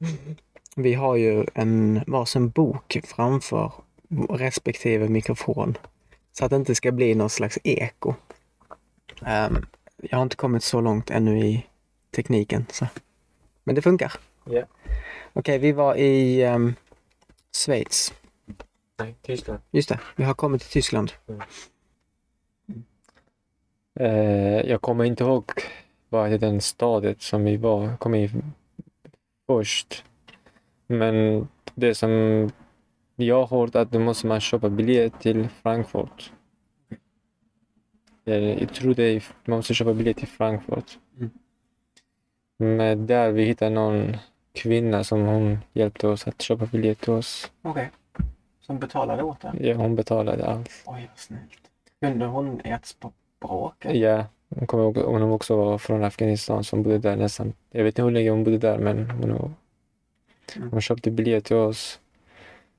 Okay. Vi har ju en varsin bok framför respektive mikrofon så att det inte ska bli någon slags eko. Jag har inte kommit så långt ännu i tekniken, så. Men det funkar. Yeah. Okej, vi var i Schweiz. Nej, Tyskland. Just det, vi har kommit till Tyskland. Mm. Jag kommer inte ihåg vad det den stadet som vi var, kom i först. Men det som jag hört att då måste man köpa biljett till Frankfurt. Jag tror det, man måste köpa biljett till Frankfurt. Mm. Men där vi hittade någon kvinna som hon hjälpte oss att köpa biljett till oss. Okej. Okay. Som betalade åt den? Ja, hon betalade allt. Oj, vad snällt. Kunde hon äts på bråket? Ja, hon kom ihåg, hon också var från Afghanistan som bodde där nästan. Jag vet inte hur länge hon bodde där, men hon köpte biljett till oss.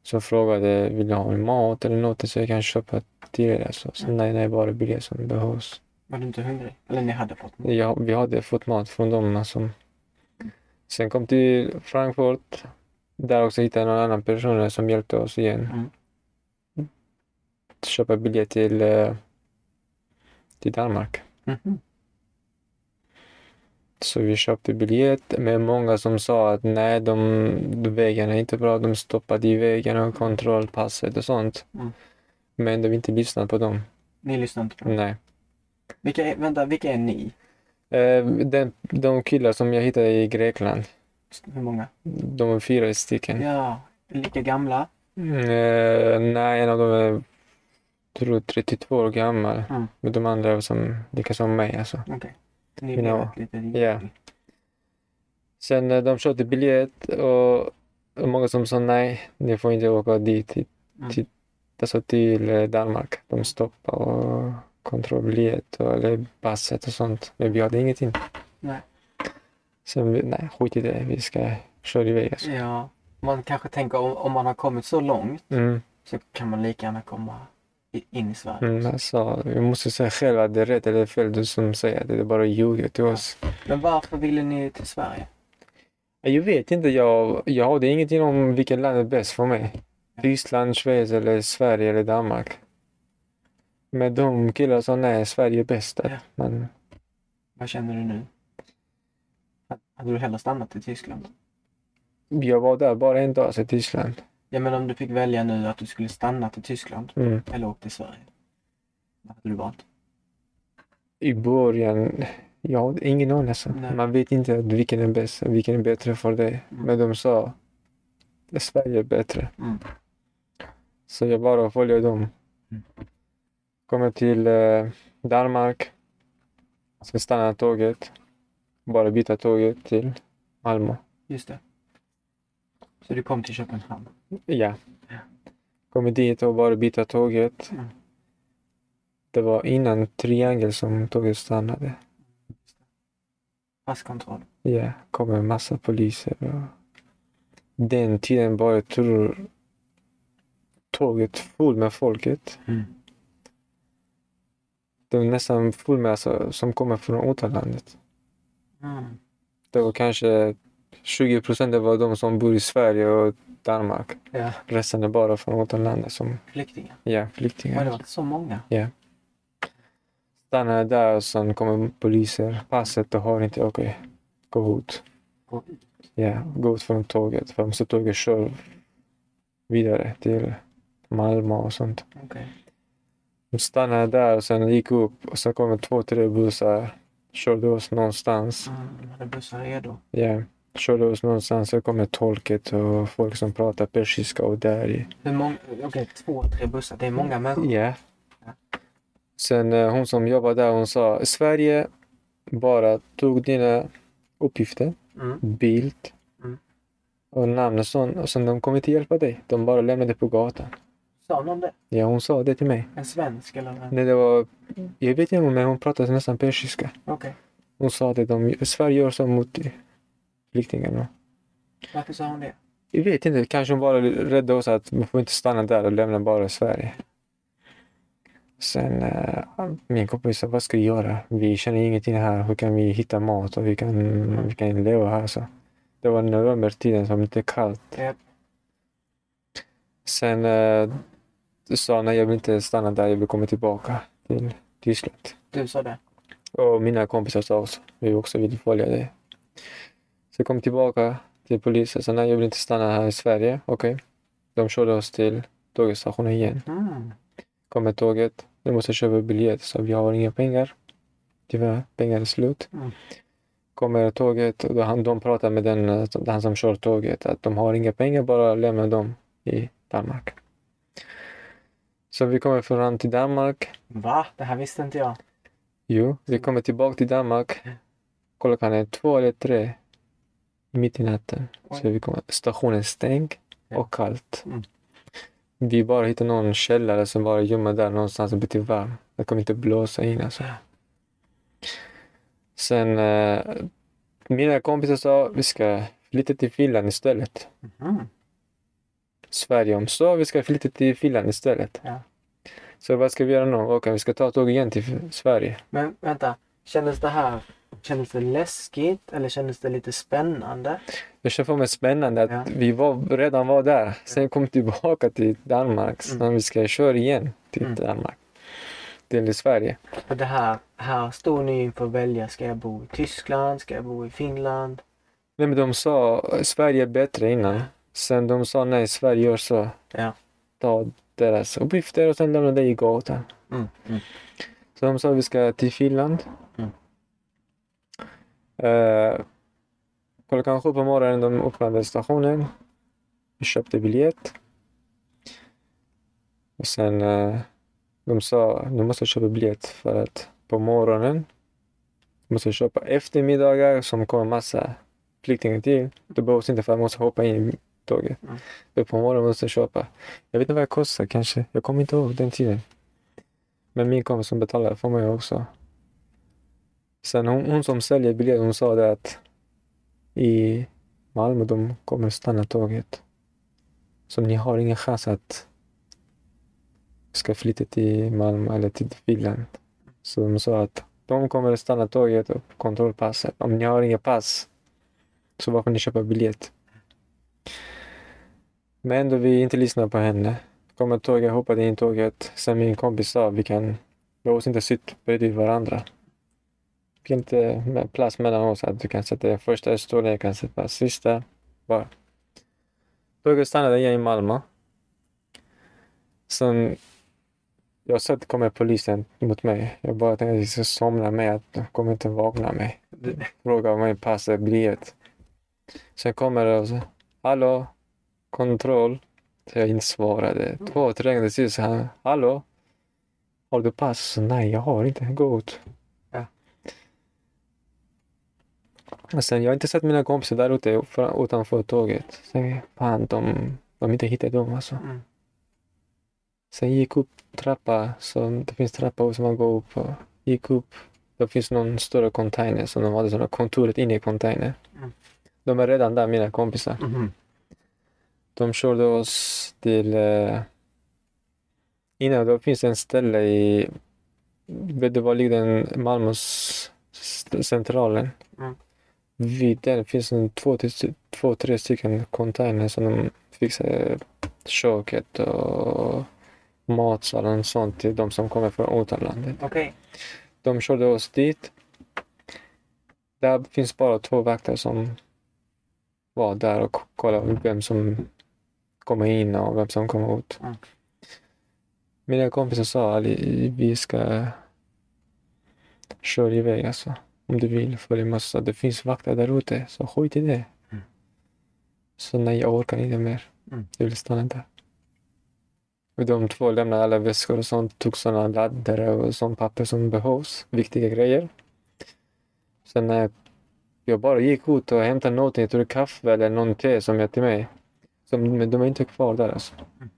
Så frågade, vill jag ha mat eller något så jag kan köpa till er? Så nej, bara biljett som behövs. Var du inte hungrig? Eller ni hade fått mat? Ja, vi hade fått mat från dem som... Sen kom till Frankfurt. Där också hittade någon annan person som hjälpte oss igen. Mm. Köpa biljett till Danmark. Mm. Så vi köpte biljett med många som sa att nej, de vägarna är inte bra. De stoppade i vägen och kontrollpasset och sånt. Mm. Men de inte lyssnade på dem. Ni lyssnade inte på dem? Nej. Vilka är ni? De killar som jag hittade i Grekland. Hur många? De är 4 stycken. Ja, lika gamla? Nej, en av dem är 32 år gammal. Mm. Men de andra är lika som mig. Alltså. Okay. Ni blev lite riktigt. Yeah. Sen de köpte biljett och många som sa nej, ni får inte åka dit alltså till Danmark. De stoppade och kontrollet eller passet och sånt. Men vi hade ingenting. Nej. Sen, nej, skit i det. Vi ska köra iväg. Alltså. Ja, man kanske tänker om man har kommit så långt så kan man lika gärna komma in i Sverige. Mm, alltså, jag måste säga själv att det är rätt eller fel du som säger att det är bara ljuger till oss. Men varför ville ni till Sverige? Jag vet inte. Jag hade ingenting om vilket land är bäst för mig. Tyskland, Schweiz eller Sverige eller Danmark. Med de killar som är Sverige bäst. Ja. Men... vad känner du nu? Hade du hellre stannat i Tyskland? Jag var där bara en dag i Tyskland. Ja, men om du fick välja nu att du skulle stanna till Tyskland eller åka till Sverige. Vad hade du valt? I början... jag har ingen aning. Alltså. Man vet inte vilken är bäst, vilken är bättre för dig. Mm. Men de sa att Sverige är bättre. Mm. Så jag bara följer dem. Kommer till Danmark. Sen stannar tåget. Bara byta tåget till Malmö. Just det. Så du kom till Köpenhamn? Ja. Kommer dit och bara byta tåget. Mm. Det var innan triangel som tåget stannade. Passkontroll. Ja, kom en massa poliser. Den tiden var jag tror tåget full med folket. Mm. Det var nästan full med alltså, som kommer från återlandet. Mm. Det var kanske 20% det var de som bor i Sverige och Danmark. Ja. Resten är bara från återlandet som... flyktingar? Ja, flyktingar. Var det så många? Ja. Stannade där och sen kommer poliser. Passet och har inte, okej. Gå ut. Ja, gå ut från tåget. För så tåget kör vidare till Malmö och sånt. Okay. De stannade där och sen gick upp. Och så kommer 2-3 bussar. Körde oss någonstans. De hade bussar redo. Ja, körde oss någonstans. Så kommer tolket och folk som pratar persiska och där i. Okej, 2-3 bussar. Det är många människor. Ja. Sen hon som jobbade där, hon sa Sverige bara tog dina uppgifter, bild och namn och sånt. Och sen de kom inte hjälpa dig. De bara lämnade på gatan. Sa hon det? Ja, hon sa det till mig. En svensk eller en... nej, det var... jag vet inte, men hon pratade nästan persiska. Okay. Hon sa det. Sverige gör så mot flyktingarna. Varför sa hon det? Jag vet inte. Kanske hon bara rädda oss att man får inte stanna där och lämna bara Sverige. Sen min kompis sa, vad ska vi göra? Vi känner ingenting här. Hur kan vi hitta mat och vi kan leva här? Så. Det var novembertiden som lite kallt. Yep. Sen sa nej, jag vill inte stanna där. Jag vill komma tillbaka till Tyskland. Du sa det? Och mina kompisar sa också. Vi också ville följa det. Så jag kom tillbaka till polisen. Så nej, jag vill inte stanna här i Sverige. Okej. De körde oss till tågstationen igen. Mm. Kommer tåget, nu måste jag köpa biljett så vi har inga pengar. Tyvärr, pengar är slut. Kommer tåget och de pratar med han som kör tåget att de har inga pengar, bara lämna dem i Danmark. Så vi kommer fram till Danmark. Va? Det här visste inte jag. Jo, vi kommer tillbaka till Danmark. Klockan är 2 eller 3 mitt i natten. Så vi kommer, stationen stängd och kallt. Vi bara hittade någon källare som bara gömmer där någonstans och blir till varm. Det kommer inte blåsa in alltså. Sen mina kompisar sa vi ska flytta till Finland istället. Sverige om så, vi ska flytta till Finland istället. Ja. Så vad ska vi göra nu? Okej, vi ska ta tåg igen till Sverige. Men vänta, kändes det läskigt eller kändes det lite spännande? Jag kände för mig spännande att vi redan var där. Sen kom tillbaka till Danmark. Sen vi ska köra igen till Danmark. Till Sverige. Och det här står ni inför att välja. Ska jag bo i Tyskland? Ska jag bo i Finland? Nej, men de sa Sverige är bättre innan. Sen de sa nej, Sverige gör så. Ja. Ta deras uppgifter och sen lämna dig i gatan. Så de sa vi ska till Finland. Klockan 7 på morgonen de öppnade stationen. Vi köpte biljett. Och sen de sa nu måste köpa biljett för att på morgonen måste köpa eftermiddagar som kommer massa flyktingar till. Det behövs inte för att man måste hoppa in tåget. Mm. Upp på morgonen måste jag köpa. Jag vet inte vad jag kostar kanske. Jag kommer inte ihåg den tiden. Men min kompis som betalade för mig också. Sen hon som säljer biljetter, hon sa det att i Malmö de kommer stanna tåget. Så ni har ingen chans att ska flytta till Malmö eller till Finland. Så de sa att de kommer att stanna tåget och kontrollpasset. Om ni har inga pass så varför ni köpa biljett? Men då vi inte lyssnade på henne. Kommer tåget, hoppade in i tåget. Sen min kompis sa vi kan lås inte sitta bredvid varandra. Vi kan inte plats mellan oss att du kan sätta den första stolen, jag kan sätta sista. Bara. Tåget stannade igen i Malmö. Sen jag såg att det kommer polisen mot mig. Jag bara tänkte att jag ska somna med. De kommer inte vakna mig. Fråga om jag passar biljet. Sen kommer det och så. Hallå? Kontroll? Så jag inte svarade. 2-3 gånger till så här. Hallå? Har du pass? Så, nej, jag har inte. Gå ut. Ja. Och sen jag har inte sett mina kompisar där ute utanför tåget. Sen fan, de inte hittade dem alltså. Mm. Sen gick upp trappa, så det finns trappa som man går upp och gick upp. Det finns någon större container, så de hade sådana kontoret inne i container. Mm. De är redan där, mina kompisar. Mm-hmm. De körde oss till... innan då finns en ställe i... Det var liksom Malmös centralen. Mm. Vid den finns en 2-3 stycken container som de fixade köket och... matsalen och sånt till de som kommer från återlandet. Okay. De körde oss dit. Där finns bara 2 vakter som var där och kollade vem som kommer in och vem som kommer ut. Mm. Mina kompisar sa att vi ska köra iväg alltså, om du vill. För det, måste, det finns vakter där ute, så skit i det. Mm. Så nej, jag orkar inte mer. Mm. Jag vill stanna där. Och de 2 lämnade alla väskor och sånt, tog sådana laddare och sånt papper som behövs, viktiga grejer. Sen när jag bara gick ut och hämtade någonting, jag tog kaffe eller någon te som jag till mig. Men de är inte kvar där alltså. Mm.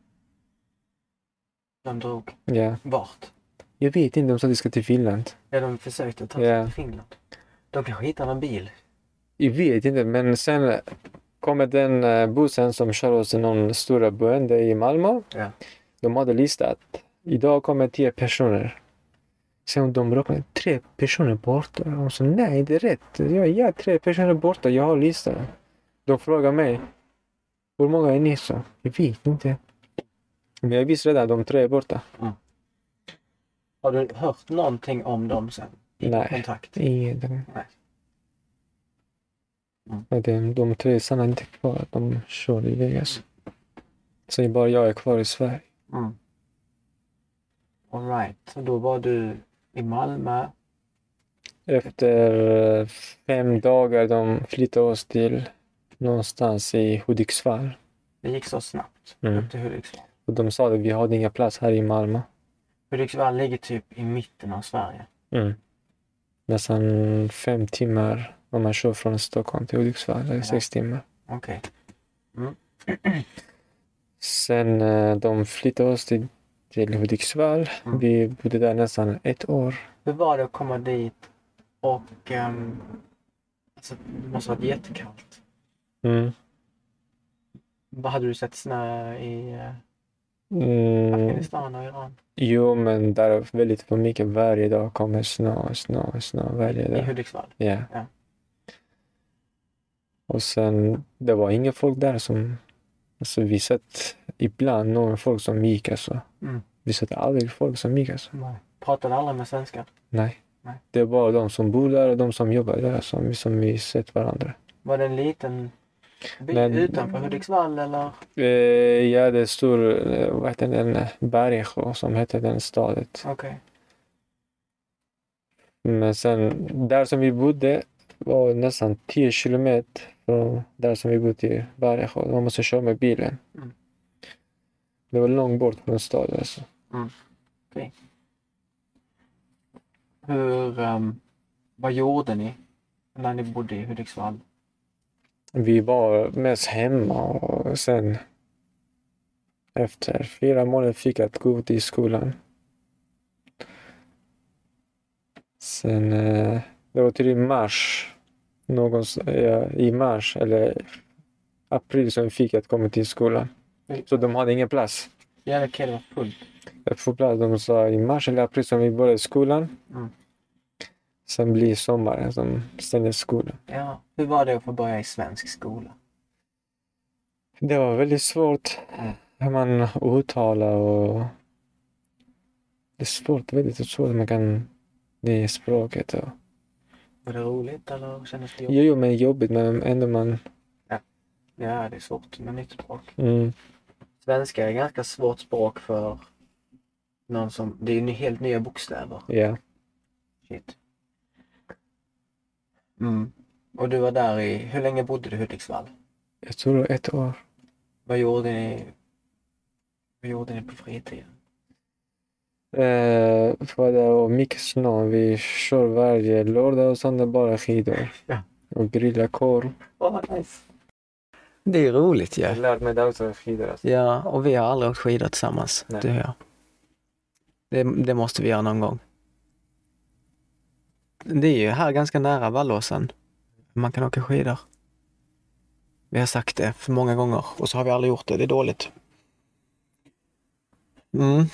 De drog? Ja. Yeah. Vart? Jag vet inte, de sa att de ska till Finland. Ja, de försökte ta sig till Finland. De kanske hittade en bil. Jag vet inte, men sen kommer den bussen som kör oss till någon stora boende i Malmö. Yeah. De hade listat. Idag kommer 10 personer. Sen de råkade 3 personer borta. Och så nej, det är rätt. Jag är 3 personer borta. Jag har listan. De frågar mig. Hur många är ni så? Jag vet inte. Men jag visste redan de 3 är borta. Mm. Har du hört någonting om dem sen? Nej. Kontakt? Ingen. Nej. Mm. De 3 stannar inte kvar. De kör iväg alltså. Så bara jag är kvar i Sverige. Mm. All right. Så då var du i Malmö. Efter 5 dagar de flyttade oss till någonstans i Hudiksvall. Det gick så snabbt upp till Hudiksvall. Och de sa att vi hade inga plats här i Malmö. Hudiksvall ligger typ i mitten av Sverige. Mm. Nästan 5 timmar om man kör från Stockholm till Hudiksvall. Eller 6 timmar. Okej. Okay. Mm. Sen de flyttade oss till Hudiksvall. Mm. Vi bodde där nästan 1 år. Hur var det att komma dit? Och alltså, det måste ha varit jättekallt. Mm. Vad hade du sett snö i Afghanistan och Iran? Jo, men där är väldigt för mycket. Varje dag kommer snö varje dag. I Hudiksvall? Yeah. Ja. Och sen, det var inga folk där som... Alltså vi sett ibland någon folk som gick alltså. Mm. Vi sett aldrig folk som gick alltså. Nej. Pratade alla med svenskar? Nej. Nej. Det var de som bor där och de som jobbar där som vi sett varandra. Var det en liten by utanför Hudiksvall eller? Ja, det är stor, vad heter den? Bergsjö som heter den stadet. Okej. Okay. Men sen, där som vi bodde var nästan 10 kilometer från där som vi bodde till Bergsjö. Man måste köra med bilen. Mm. Det var långt bort från staden alltså. Mm. Okej. Okay. Vad gjorde ni när ni bodde i Hudiksvall? Vi var mest hemma och sen efter 4 månader fick jag gå till skolan. Sen det var till i mars eller april som fick jag komma till skolan. Så de hade ingen plats. Jag var full. Jag får plats, de sa i mars eller april som vi började skolan. Mm. Sen blir sommaren som stängde skolan. Ja, hur var det att få börja i svensk skola? Det var väldigt svårt. Hur man uttalar och... Det är svårt, väldigt svårt. Man kan... Det är språket och... Var det roligt eller kändes det jobbigt? Jo, men jobbigt, men ändå man... Ja, det är svårt med nytt språk. Mm. Svenska är ett ganska svårt språk för någon som... Det är ju helt nya bokstäver. Ja. Yeah. Shit. Mm. Och du var där i... Hur länge bodde du i Hudiksvall? Jag tror det var 1 år. Vad gjorde ni på fritiden? För det var mycket snö. Vi kör varje lördag och söndag bara skidor. Ja. Och grilla korv. Nice. Det är roligt, ja. Jag lärde mig där också skidor. Alltså. Ja, och vi har aldrig åkt skidor tillsammans. Nej. Du och jag. Det måste vi göra någon gång. Det är ju här ganska nära Vallåsen. Man kan åka skidor. Vi har sagt det för många gånger. Och så har vi aldrig gjort det. Det är dåligt. Mm.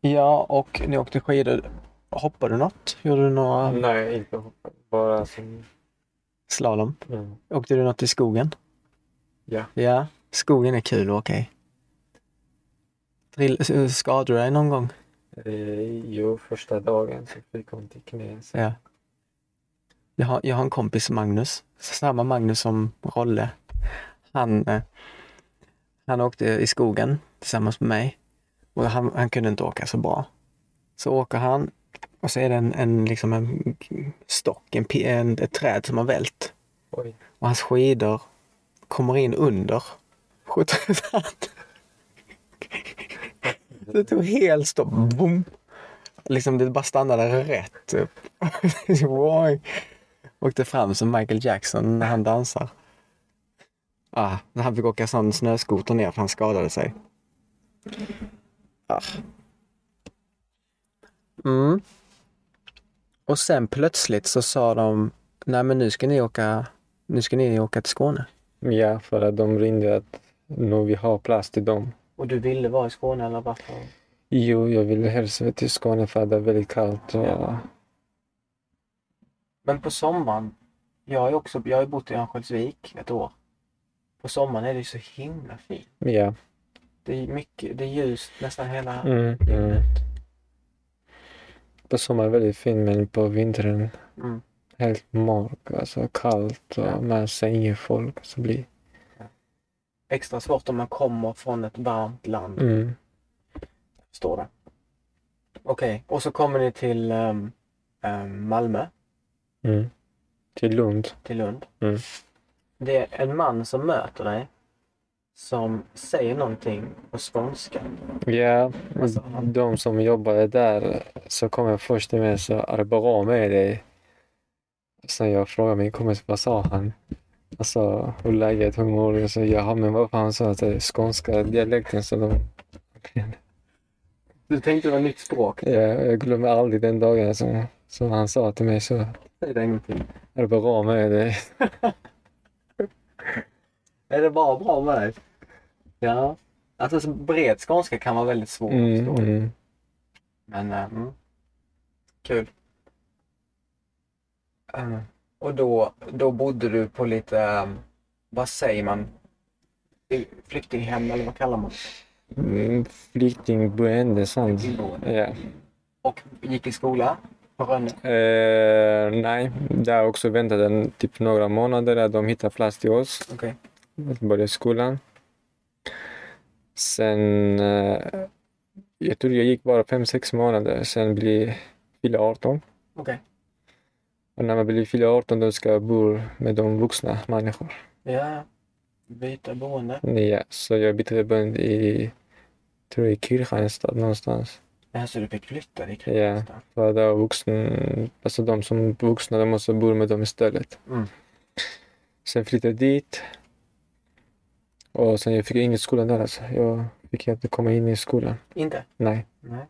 Ja, och ni åkte skidor. Hoppade du något? Gjorde du några... Nej, inte hoppade. Bara som... Slalom? Mm. Åkte du något i skogen? Ja. Ja, skogen är kul och okej. Skadade du dig någon gång? Jo, första dagen så fick hon till knä. Så. Ja. Jag har en kompis, Magnus. Samma Magnus som Rolle. Han åkte i skogen tillsammans med mig. Och han kunde inte åka så bra. Så åker han. Och så är det en stock. Ett träd som har vält. Oj. Och hans skidor kommer in under. Det tog helt stopp. Boom. Liksom det bara stannade rätt upp. Åkte fram som Michael Jackson när han dansar. Ah, när han fick åka sån snöskoter ner för han skadade sig. Ah. Mm. Och sen plötsligt så sa de, nej men nu ska ni åka till Skåne. Ja, för att de ringde att nu vi har plats till dem. Och du ville vara i Skåne eller varför? Jo, jag ville helst vara till Skåne för det är väldigt kallt. Och... Ja. Men på sommaren, jag har bott i Ängelholmsvik 1 år. På sommaren är det så himla fint. Ja. Det är ljust nästan hela dygnet. Mm. På sommaren är det väldigt fint, men på vintern helt mörk, alltså kallt och man ser ingen folk så blir. Extra svårt om man kommer från ett varmt land. Mm. Står det. Okej, och så kommer ni till Malmö. Mm. Till Lund. Mm. Det är en man som möter dig som säger någonting på skånska. Ja, alltså, de som jobbade där så kom jag först till mig så är det bra med dig. Sen jag frågade min kompis, vad sa han? Alltså, hur läget, hur mår du? Så jaha, men varför han sa att det är skånska dialekten så de... Du tänkte det var nytt språk? Ja, jag glömmer aldrig den dagen som han sa till mig så... Säg det ingenting. Är det bra med dig? Är det bara bra med dig? Ja. Alltså så bred skånska kan vara väldigt svårt att förstå. Mm. Men, kul. Och då bodde du på lite, vad säger man, flyktinghem eller vad kallar man det? Flyktingboende, sant. Ja. Och gick i skola på Rönne? Nej, där också väntade den typ några månader där de hittade plats till oss. Okej. Okay. Började skolan. Sen, jag tror jag gick bara 5-6 månader, sen blev jag 18. Okej. Okay. Och när man blir 18 då ska jag bo med de vuxna människor. Ja, byta boende. Ja, så jag bytte boende i Kirkenstad någonstans. Alltså du fick flytta, det kan jag nästan. Ja, det var vuxna. Alltså de som är vuxna, de måste bo med dem istället. Mm. Sen flyttade dit. Och sen jag fick ingen skolan där alltså. Jag fick inte komma in i skolan. Inte? Nej. Nej.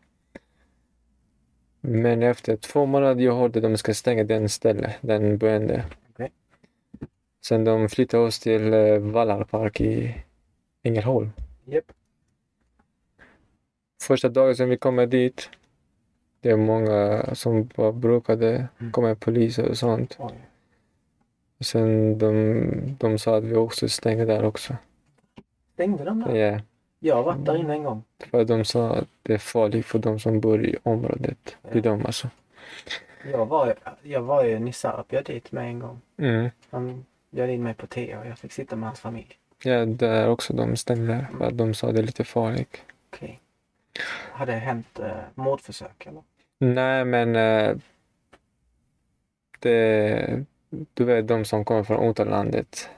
Men efter 2 månader jag hörde att de ska stänga den stället, den boende. Okay. Sen de flyttade oss till Vallarparken i Ängelholm. Yep. Första dagen sen vi kommer dit, det är många som bara brukade komma poliser och sånt. Oj. Sen de sa att vi också stängde där också. Stängde de där? Ja. Yeah. Jag var där inne en gång. För de sa att det är farligt för de som bor i området. Ja. Det är de alltså. Jag var ju Nisarp, jag dit med en gång. Mm. Han bjöd in mig på te och jag fick sitta med hans familj. Ja, där också de stängde där. För de sa att det är lite farligt. Okej. Okay. Har det hänt mordförsök eller? Nej, men det, du vet de som kommer från återlandet.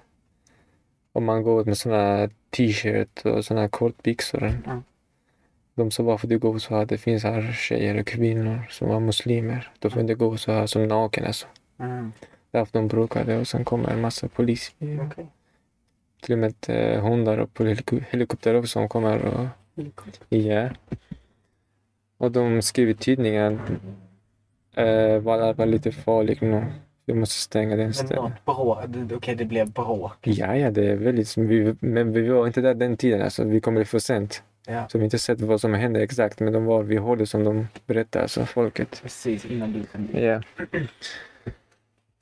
Om man går ut med sådana t-shirt och sådana kortbyxor. Mm. De sa varför du går så här. Det finns här tjejer och kvinnor som var muslimer. De får inte gå så här som naken alltså. Mm. Därför de brukar det och sen kommer en massa polis. Okay. Till och med hundar och helikopter som kommer och... Ja. Yeah. Och de skrev i tidningen var det lite farligt nu. Vi måste stänga den stället. Okej, det blev bråk. Ja, det är väldigt... Men vi var inte där den tiden, alltså. Vi kom lite för sent. Ja. Så vi har inte sett vad som hände exakt. Men de var vi håller som de berättade, alltså folket. Precis, innan du kom dit. Ja.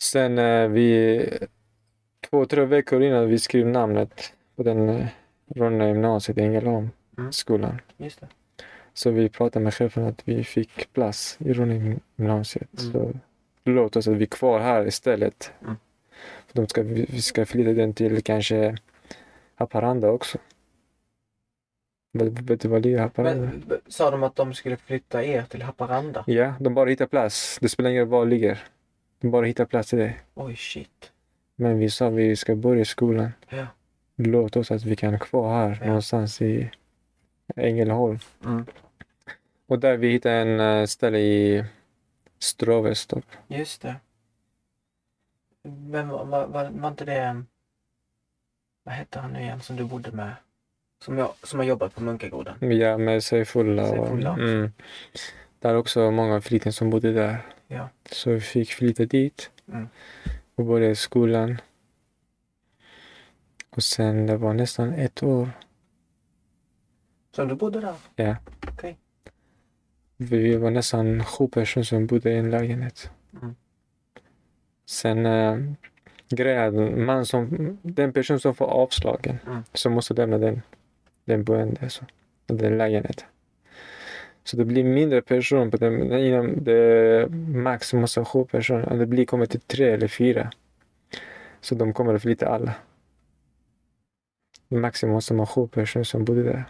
Sen 2-3 veckor innan vi skrev namnet på den Rönnegymnasiet i Ängelholm. Skolan. Just det. Så vi pratade med chefen att vi fick plats i Rönnegymnasiet. Mm. Så låt oss att vi är kvar här istället. Mm. För vi ska flytta den till kanske Haparanda också. Vet du vad det är Haparanda? Men, sa de att de skulle flytta er till Haparanda? Ja, de bara hittar plats. Det spelar ingen roll var det ligger. De bara hittar plats till det. Oj, shit. Men vi sa att vi ska börja skolan. Ja. Låt oss att vi kan kvar här någonstans i Ängelholm. Mm. Och där vi hittade en ställe i Strövestorp. Just det. Men var inte det... Vad hette han nu igen som du bodde med? Som har jobbat på Munkagården. Ja, med Seyfulla. Där också många flyktingar som bodde där. Ja. Så vi fick flytta dit. Mm. Och började skolan. Och sen det var nästan 1 år. Som du bodde där? Ja. Okej. Okay. Vi var nästan 7 personer som bodde i en lägenhet. Mm. Sen grejen, den person som får avslagen så måste lämna den boende, så den lägenheten. Så det blir mindre person på den inom det max måste 7 personer och det blir kommer till 3 eller 4. Så de kommer att flytta alla. Maximum som var 7 personer som bodde där.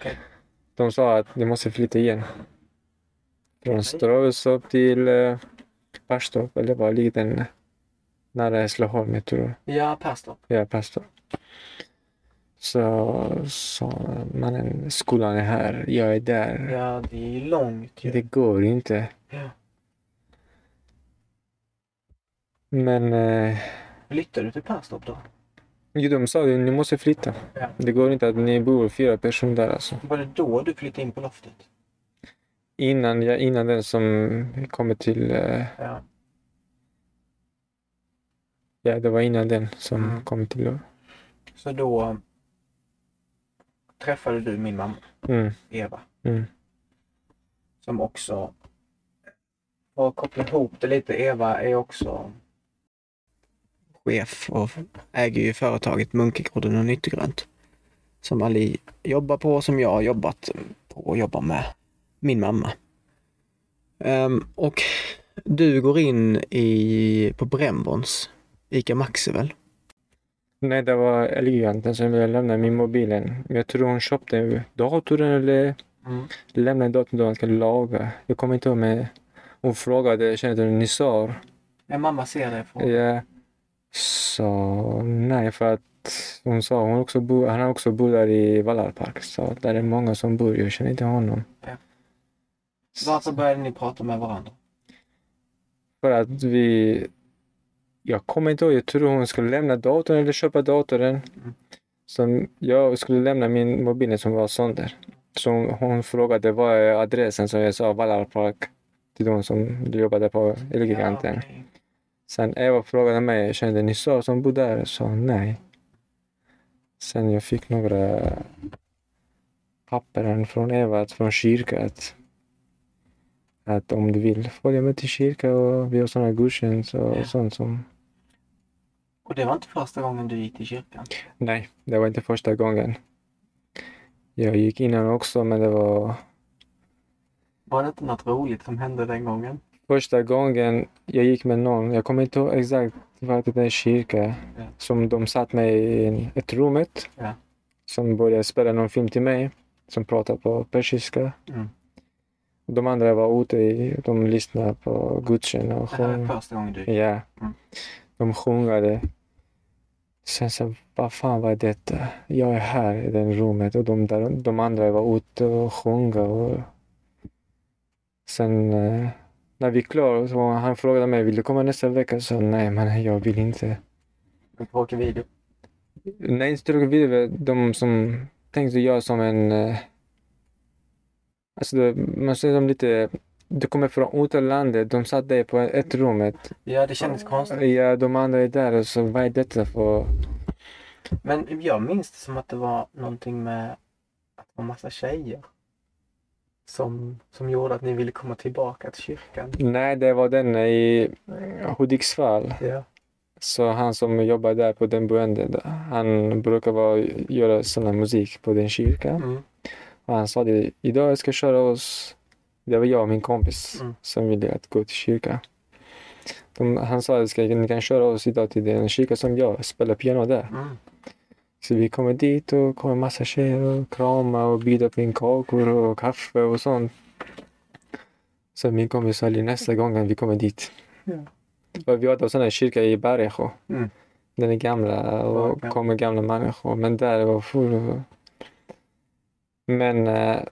Okay. De sa att de måste flytta igen. Från Sproutly till Passtopp. Eller var ligger den nära Ängelholm, jag tror. Ja, Passtopp. Ja, Passtopp. Så mannen, skolan är här. Jag är där. Ja, det är långt. Ju. Det går inte. Ja. Men... Flyttar du till Passtopp då? Jo, de sa att ni måste flytta. Ja. Det går inte att ni bor 4 personer där alltså. Var det då du flyttade in på loftet? Innan den som kommer till... Ja, det var innan den som kom till loftet. Så då träffade du min mamma, Eva. Mm. Som också... För att koppla ihop det lite, Eva är också... chef och äger ju företaget Munkagården och Nyttegrönt som Ali jobbar på, som jag har jobbat på och jobbar med min mamma. Och du går in på Bremborns Ica Maxi väl? Nej, det var Elianten som jag lämnade min mobilen. Jag tror hon köpte datorn eller lämnade datorn då hon ska laga. Jag kommer inte ihåg med. Hon frågade, kände du Nisar? Ja, mamma ser det. Ja. Så nej, för att hon sa han har också bor där i Vallarpark, så där är många som bor, jag känner inte honom. Ja. Varför började ni prata med varandra? För att vi... Jag kommer inte ihåg, jag tror hon skulle lämna datorn eller köpa datorn. Som jag skulle lämna min mobil som var sönder. Så hon frågade vad är adressen, som jag sa Vallarparken. Till de som jobbade på Elgiganten. Ja, okay. Sen Eva frågade mig, kände ni så som bodde där? Så nej. Sen jag fick några papper från Eva, från kyrkan. Att om du vill följa med till kyrkan och vi har sådana gudstjänst och ja. Sånt som... Och det var inte första gången du gick till kyrkan? Nej, det var inte första gången. Jag gick innan också, men det var... Var det inte något roligt som hände den gången? Första gången jag gick med någon, jag kommer inte ihåg exakt vart det är kyrka. Ja. Som de satt mig i ett rummet. Ja. Som började spela någon film till mig. Som pratade på persiska. Mm. De andra var ute, de lyssnade på gudstjänst och sjöng. Det var första gången du... Ja. Mm. De sjungade. Sen så, vad fan var detta? Jag är här i det rummet och de andra var ute och sjöng. Och... Sen när vi klarade så han frågade mig, vill du komma nästa vecka? Så nej, men jag vill inte. Du tråkig video? Nej, inte tråkig video. De som tänkte göra som en... Alltså det, man ser som lite... Du kommer från utlandet, de satt dig på ett rummet. Ja, det kändes konstigt. Ja, de andra är där och så vad är detta för... Men jag minns det som att det var någonting med att det var massa tjejer. Som gjorde att ni ville komma tillbaka till kyrkan? Nej, det var den i Hudiksvall. Ja. Så han som jobbar där på den boenden, han brukar göra sån musik på den kyrkan. Mm. Och han sa det, idag jag ska köra oss. Det var jag och min kompis som ville att gå till kyrkan. Han sa att ni kan köra oss idag till den kyrkan som jag spelar piano där. Mm. Så vi kommer dit och kommer massa tjejer och kramar och bjuder på en kakor och kaffe och sånt. Så min kompis sa nästa gång vi kommer dit. Ja. Och vi hade en sån här kyrka i Bergsjö. Mm. Den är gamla och kommer gamla människor. Men där var full. Men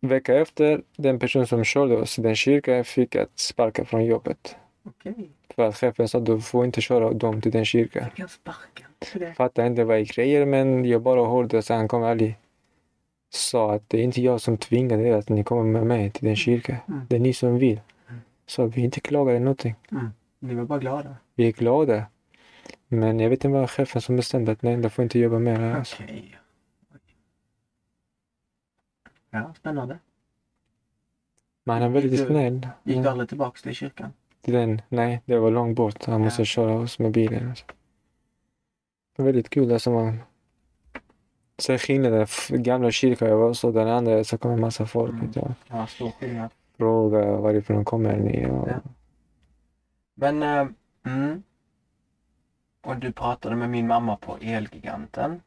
vecka efter, den person som körde oss i den kyrkan fick att sparka från jobbet. Okej. För att chefen sa att du får inte köra dem till den kyrkan. Jag kan sparka. Jag fattar inte vad jag grejer, men jag bara hörde att han kom aldrig sa att det är inte jag som tvingade er att ni kommer med mig till den kyrkan. Mm. Det är ni som vill. Så vi inte klagade någonting. Ni var bara glada. Vi är glada. Men jag vet inte vad chefen som bestämde att nej, jag får inte jobba mer. Okej. Alltså. Ja, spännande. Man är väldigt snäll. Gick du aldrig tillbaka till kyrkan? Nej, det var långt bort. Han måste köra oss med bilen. Alltså. Väldigt kul, alltså man ser skillnaden den gamla kyrkan jag var så den andra så kommer en massa folk ja, stor skillnad. Fråga varifrån de kommer ni och... Ja. Men och du pratade med min mamma på Elgiganten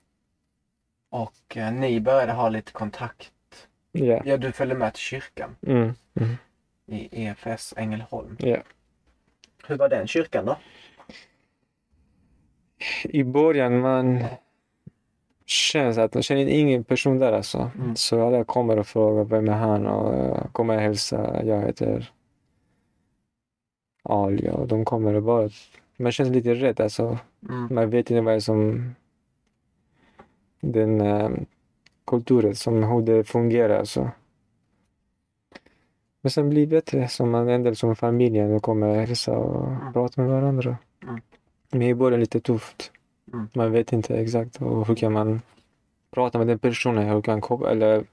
och ni började ha lite kontakt. Yeah. Ja, du följde med till kyrkan i EFS Ängelholm. Ja. Yeah. Hur var den kyrkan då? I början man känns att man känner ingen person där alltså. Så alla kommer och frågar vem är han och kommer och hälsa, jag heter Ali och de kommer och bara, man känns lite rädd alltså. Man vet inte vad som den kulturen som hur det fungerar alltså. Men sen blir det bättre som man ändå som familjen och kommer och hälsa och prata med varandra. Men i början är lite tufft. Man vet inte exakt hur kan man prata med den personen. Hur kan eller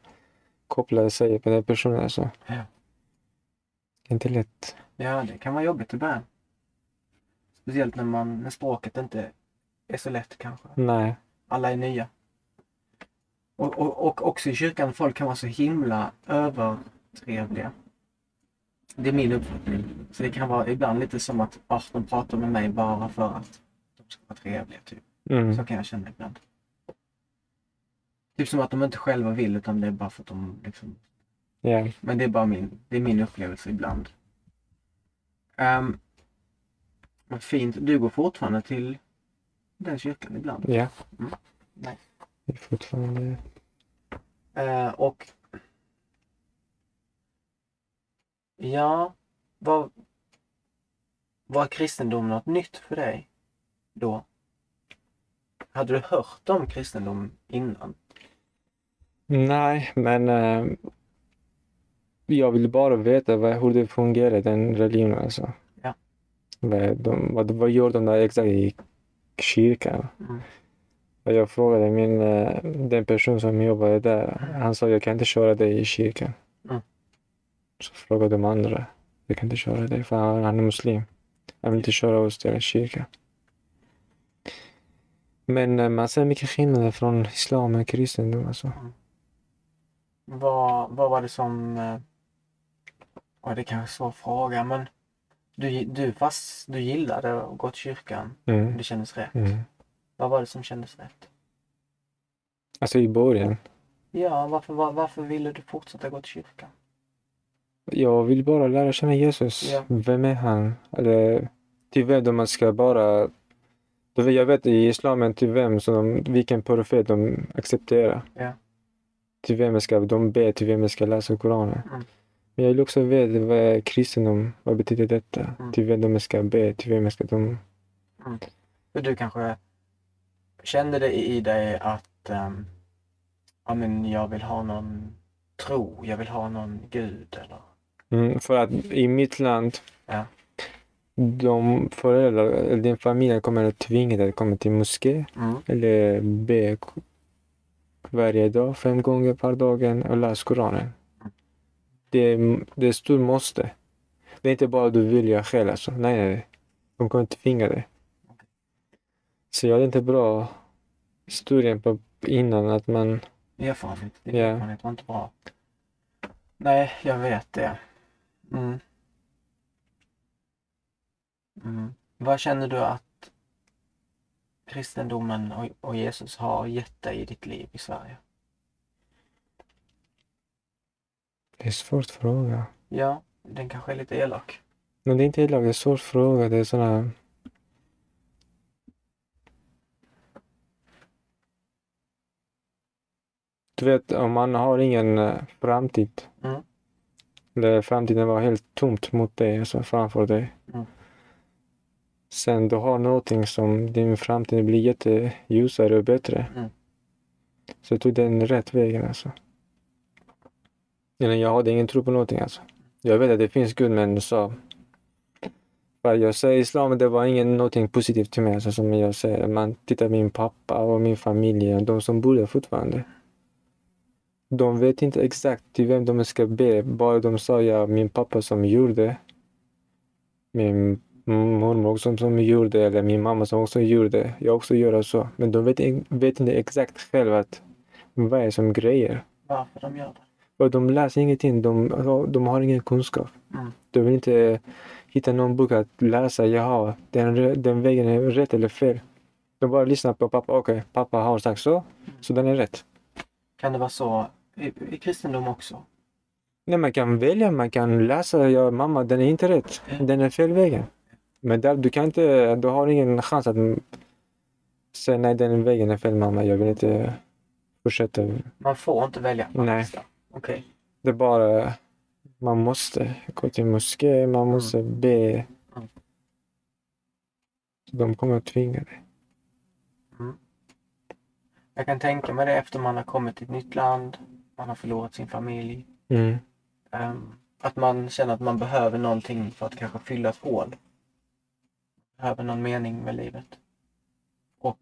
koppla sig på den personen. Alltså. Ja. Det är inte lätt. Ja, det kan vara jobbigt i början. Speciellt när språket inte är så lätt kanske. Nej. Alla är nya. Och också i kyrkan folk kan vara så himla övertrevliga. Det är min uppfattning. Så det kan vara ibland lite som att de pratar med mig bara för att de ska vara trevliga. Typ. Så kan jag känna ibland. Typ som att de inte själva vill utan det är bara för att de liksom... Yeah. Men det är bara min upplevelse ibland. Vad fint. Du går fortfarande till den kyrkan ibland. Ja. Yeah. Nej. Det är fortfarande... och... Ja, var kristendom något nytt för dig då? Hade du hört om kristendom innan? Nej, men jag ville bara veta hur det fungerar, den religionen alltså. Ja. Vad gör de där exakt i kyrkan? Mm. Jag frågade den person som jobbade där. Han sa, jag kan inte köra dig i kyrkan. Mm. Så frågade de andra. Jag kan inte köra dig för han är muslim. Jag vill inte köra oss till en kyrka. Men man ser mycket skillnader från islam och kristendom. Alltså. Mm. Vad var det som... det kanske är en svår fråga, men... Du gillade att gå till kyrkan. Mm. Det kändes rätt. Mm. Vad var det som kändes rätt? Alltså i början? Ja, varför ville du fortsätta gå till kyrkan? Jag vill bara lära känna Jesus. Ja. Vem är han? Eller, till vem de ska bara... Jag vet i islamen till vem som vilken profet de accepterar. Ja. Till vem ska de be, till vem ska läsa Koranen. Mm. Men jag vill också veta vad kristendom, vad betyder detta? Mm. Till vem de ska be, till vem ska de... Mm. För du kanske kände det i dig att jag vill ha någon tro, jag vill ha någon gud eller... Mm, för att i mitt land... Ja. De föräldrar, din familj kommer att tvinga dig att komma till moské eller be varje dag 5 gånger per dagen och läsa Koranen. Det är stor måste. Det är inte bara du vill jag själv alltså. Nej, de kommer att tvinga dig. Så jag hade inte bra historien på innan att man... Erfarenhet var inte bra. Nej, jag vet det. Mm. Mm. Vad känner du att kristendomen och Jesus har gett dig i ditt liv i Sverige? Det är en svår fråga. Ja, den kanske är lite elak. Men det är inte elak, det är en svår fråga. Det är sådana... Du vet, om man har ingen framtid. Mm. Där framtiden var helt tomt mot dig, alltså framför dig. Mm. Sen du har någonting som din framtid blir jätteljusare och bättre. Mm. Så jag tog den rätt vägen alltså. Eller jag hade ingen tro på någonting alltså. Jag vet att det finns Gud, men så... Jag säger islam, det var någonting positivt till mig alltså, som jag säger. Man tittar på min pappa och min familj och de som bor där fortfarande. De vet inte exakt till vem de ska be. Bara de sa, ja, min pappa som gjorde. Min mormor också som gjorde, eller min mamma som också gjorde, jag också gör så. Men de vet inte exakt själva att vad är som grejer. Varför de gör det? Och de läser ingenting, de har ingen kunskap. Mm. De vill inte hitta någon bok att läsa, jaha, den vägen är rätt eller fel. De bara lyssnar på pappa, okej, pappa har sagt så, så den är rätt. Kan det vara så i kristendom också? Nej, man kan välja, man kan läsa, ja, mamma, den är inte rätt, den är fel vägen. Men där, du har ingen chans att säga nej, den vägen är fel, mamma, jag vill inte fortsätta. Man får inte välja. Nej. Okay. Det är bara, man måste gå till moské, man måste be. Mm. De kommer att tvinga dig. Mm. Jag kan tänka mig det efter man har kommit till ett nytt land, man har förlorat sin familj. Mm. Att man känner att man behöver någonting för att kanske fylla ett hål. Behöver någon mening med livet. Och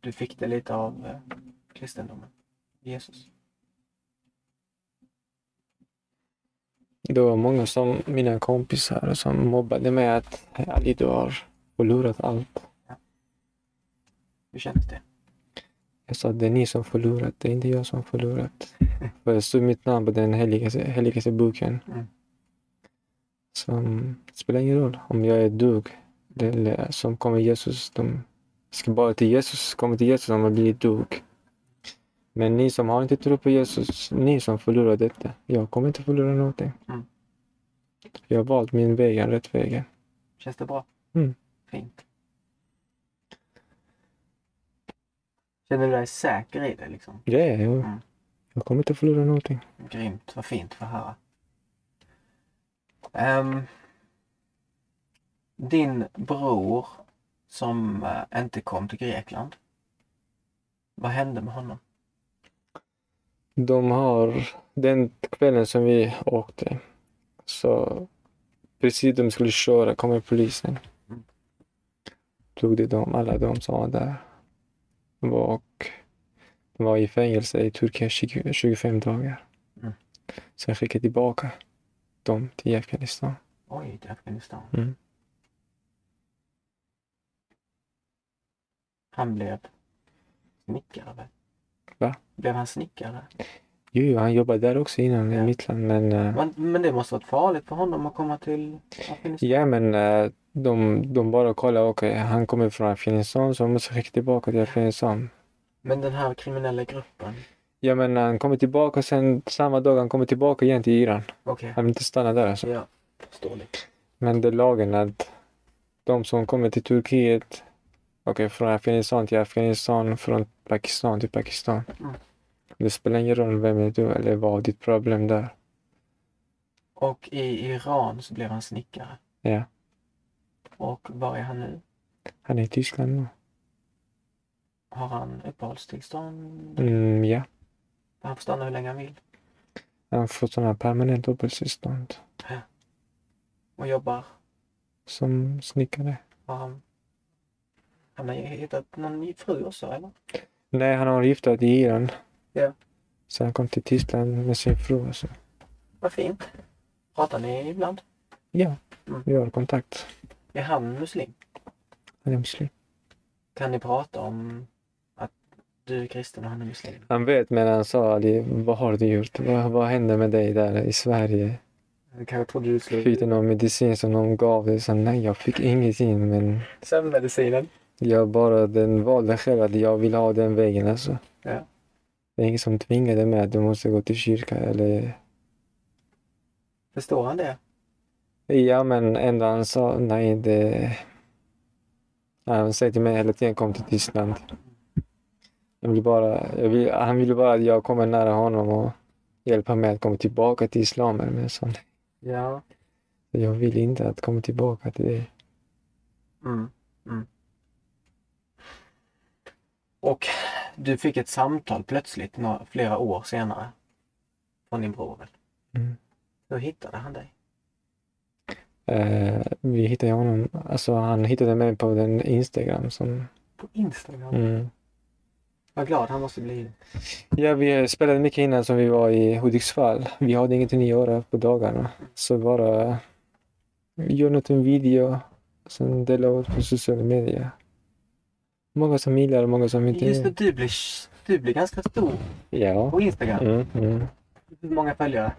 du fick det lite av kristendomen. Jesus. Det var många som mina kompisar som mobbade mig att Ali, du har förlorat allt. Ja. Hur kändes det? Jag sa, det är ni som förlorat, det är inte jag som förlorat. För det stod mitt namn på den heligaste boken. Mm. Som spelar ingen roll om jag är dug. Som kommer Jesus, de ska bara till Jesus, kommer till Jesus om man blir dog. Men ni som har inte tro på Jesus, ni som förlorar detta, jag kommer inte förlora någonting. Mm. Jag har valt min vägen, rätt vägen. Känns det bra? Mm. Fint. Känner du dig säker i det liksom? Ja, jag kommer inte förlora någonting. Grymt, vad fint för höra. Din bror som inte kom till Grekland. Vad hände med honom? Den kvällen som vi åkte, så precis de skulle köra kommer polisen. Tog det alla de som var där. Och de var i fängelse i Turkiet 25 dagar. Sen skickade tillbaka dem till Afghanistan. Oj, till Afghanistan. Mm. Han blev snickare. Va? Blev han snickare? Jo, han jobbade där också innan i mitt land. Men det måste ha varit farligt för honom att komma till Afghanistan. Ja, men de bara kollade och han kommer från Afghanistan, så han måste skicka tillbaka till Afghanistan. Men den här kriminella gruppen? Ja, men han kommer tillbaka, sen samma dag han kommer tillbaka igen till Iran. Okay. Han vill inte stanna där alltså. Ja, förståeligt. Men det är lagen att de som kommer till Turkiet, från Afghanistan till Afghanistan, från Pakistan till Pakistan. Mm. Det spelar ingen roll vem är du eller vad ditt problem där. Och i Iran så blev han snickare? Ja. Och var är han nu? Han är i Tyskland nu. Har han uppehållstillstånd? Ja. Han får stanna hur länge han vill? Han får sådana permanent uppehållstillstånd. Ja. Och jobbar? Som snickare. Har han har hittat någon ny fru också, eller? Nej, han har giftat i Iran. Ja. Så han kom till Tyskland med sin fru också. Vad fint. Pratar ni ibland? Ja, vi har kontakt. Är han muslim? Han är muslim. Kan ni prata om att du är kristen och han är muslim? Han vet, men han sa aldrig, vad har du gjort? Vad hände med dig där i Sverige? Fick du någon medicin som någon gav dig? Så nej, jag fick ingenting, men... Sömnmedicinen? Jag bara valde själv att jag ville ha den vägen alltså. Ja. Det är ingen som tvingade mig att du måste gå till kyrka eller... Förstår han det? Ja, men ändå han sa nej, det... Han säger till mig hela tiden, kom till Tyskland. Han ville bara att jag kommer nära honom och hjälpa mig att komma tillbaka till islamen. Men så nej. Ja. Jag vill inte att komma tillbaka till det. Mm, mm. Och du fick ett samtal plötsligt flera år senare från din bror. Mm. Hur hittade han dig? Vi hittade honom, alltså han hittade mig på den Instagram som... På Instagram? Mm. Vad glad han måste bli. Ja, vi spelade mycket innan som vi var i Hudiksvall. Vi hade ingenting att göra på dagarna. Så bara gör något en video och sen delade ut på sociala medier. Många som gillar och många som inte... Just det, du blir ganska stor på Instagram. Mm, mm. Hur många följare?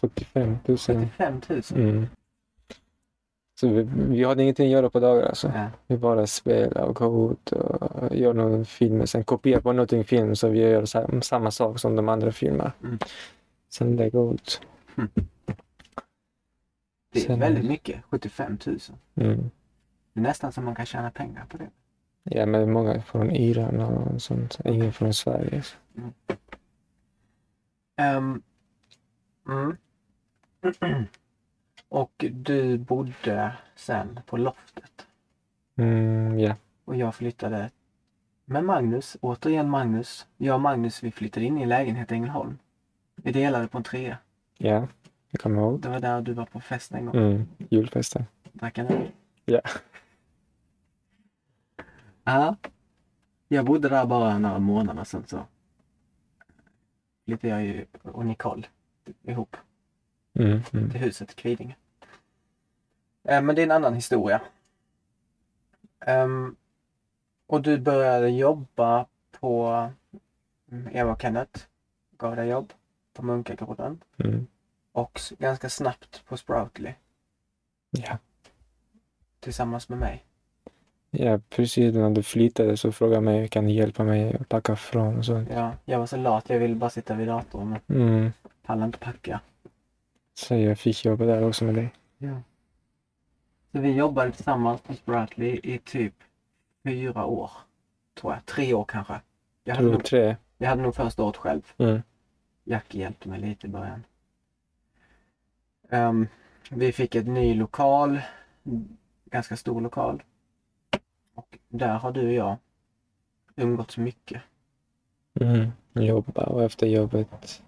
75 000. 75 000? Mm. Så vi hade ingenting att göra på dagar alltså. Ja. Vi bara spelar och går ut och gör någon film. Sen kopierar på någonting film så vi gör samma sak som de andra filmer. Mm. Sen lägger ut. Mm. Det är väldigt mycket, 75 000. Mm. Det är nästan som man kan tjäna pengar på det. Ja, men många från Iran och sånt. Ingen från Sverige. Mm. Och du bodde sen på loftet. Ja. Och jag flyttade med Magnus. Återigen Magnus. Jag och Magnus, vi flyttade in i en lägenhet i Ängelholm. Vi delade på en trea. Ja, jag kommer ihåg. Det var där du var på fest en gång. Julfesten. Drack en öl. Ja. Ja. Jag bodde där bara några månader sedan så. Lite jag ju och Nicole ihop. Till huset i Kvidinge. Men det är en annan historia. Och du började jobba på Eva och Kenneth. Gav dig jobb på Munkagården. Och ganska snabbt på Sproutly. Ja. Tillsammans med mig. Ja, precis när du flyttade så frågade mig, kan du hjälpa mig att packa från och sånt. Ja, jag var så lat, jag ville bara sitta vid datorn och pallade inte packa. Så jag fick jobba där också med dig. Ja. Så vi jobbade tillsammans på Sproutly i typ 4 år, tror jag. 3 år kanske. Jag hade nog första året själv. Jackie hjälpte mig lite i början. Vi fick en ny lokal, ganska stor lokal. Och där har du och jag umgåtts mycket. Mm, jobba och efter jobbet.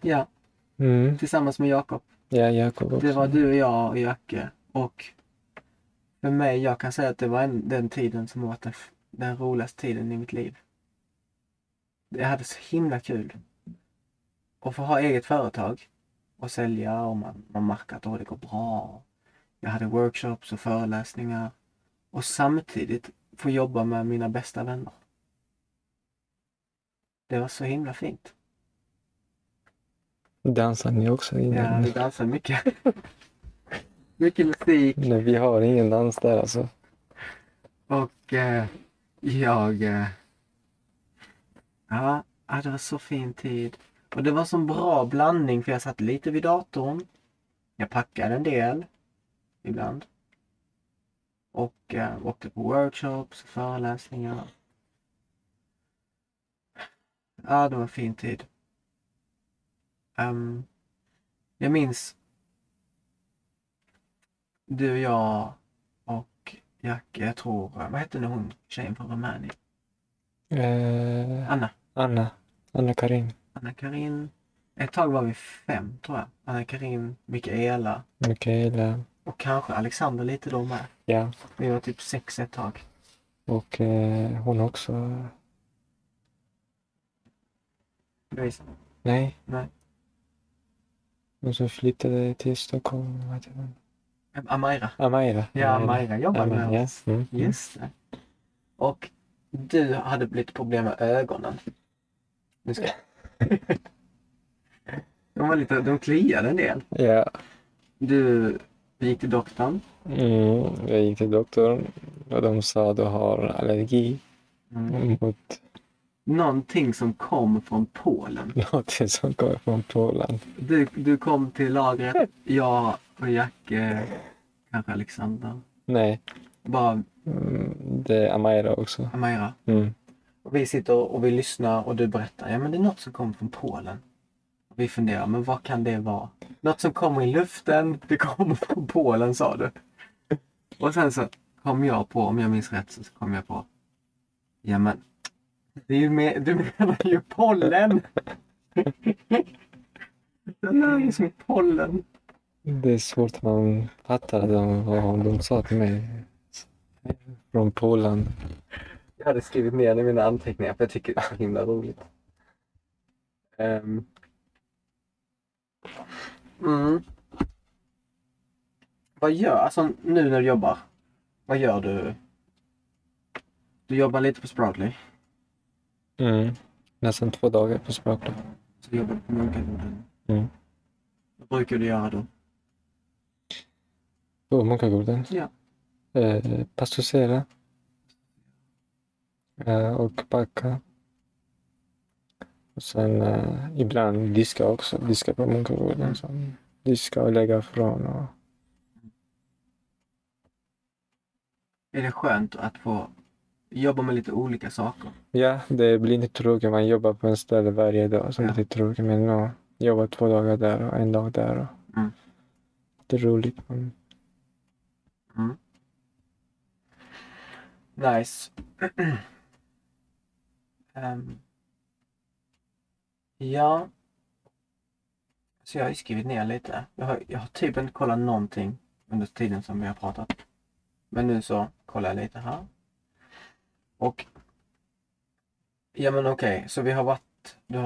Ja, tillsammans med Jakob. Ja, Jakob också. Det var du och jag och Jacke. Och för mig, jag kan säga att det var den tiden som var den roligaste tiden i mitt liv. Jag hade så himla kul. Och få ha eget företag och sälja, och man märker att det går bra. Jag hade workshops och föreläsningar. Och samtidigt få jobba med mina bästa vänner. Det var så himla fint. Dansar ni också innan? Ja, vi dansar mycket. Mycket musik. Nej, vi har ingen dans där alltså. Och ja, det var så fin tid. Och det var så en bra blandning, för jag satt lite vid datorn. Jag packade en del ibland. Och åkte på workshops och föreläsningar. Ja, det var en fin tid. Jag minns du och jag och Jacke, jag tror, vad hette nu hon, tjejen från Rumänien? Anna Karin. Ett tag var vi 5, tror jag. Anna Karin, Mikaela. Och kanske Alexander lite då med. Ja. Vi var typ 6 ett tag. Och hon också. Louise. Nej. Och så flyttade till Stockholm. Amaira. Ja, Amaira jobbade med oss. Mm. Just det. Och du hade lite problem med ögonen. De kliade en del. Ja. Du gick till doktorn. Mm, jag gick till doktorn. Och de sa att du har allergi mot... Någonting som kom från Polen. Du kom till lagret. Jag och Jacke, kanske Alexander. Nej. Det är Amaira också. Och vi sitter och vi lyssnar och du berättar. Ja, men det är något som kom från Polen. Och vi funderar, men vad kan det vara? Något som kommer i luften, det kommer från Polen, sa du. Och sen så kom jag på, om jag minns rätt så kom jag på. Ja, men det är ju du menar ju pollen. Den är ju som pollen. Det är svårt att man fattar vad de sa till mig. Från Polen. Jag hade skrivit ner i mina anteckningar, för jag tycker det är så himla roligt. Vad gör, alltså nu när du jobbar? Vad gör du? Du jobbar lite på Sproutly. Nästan 2 dagar på Sproutly. Så du jobbar på Munkagården? Vad brukar du göra då? På Munkagården? Ja. Pastusera. Och packa. Och sen ibland diska också. Diska på Munkagården. Diska och lägga ifrån. Och... Är det skönt att få jobba med lite olika saker? Ja, det blir inte tråkigt. Man jobbar på en ställe varje dag. Så det är lite tråkigt. Men jag jobbar 2 dagar där och en dag där. Och... Det är roligt. Nice. Ja. Så jag har ju skrivit ner lite. Jag har typ inte kollat någonting under tiden som vi har pratat. Men nu så kollar jag lite här. Och ja, men okej. Så du har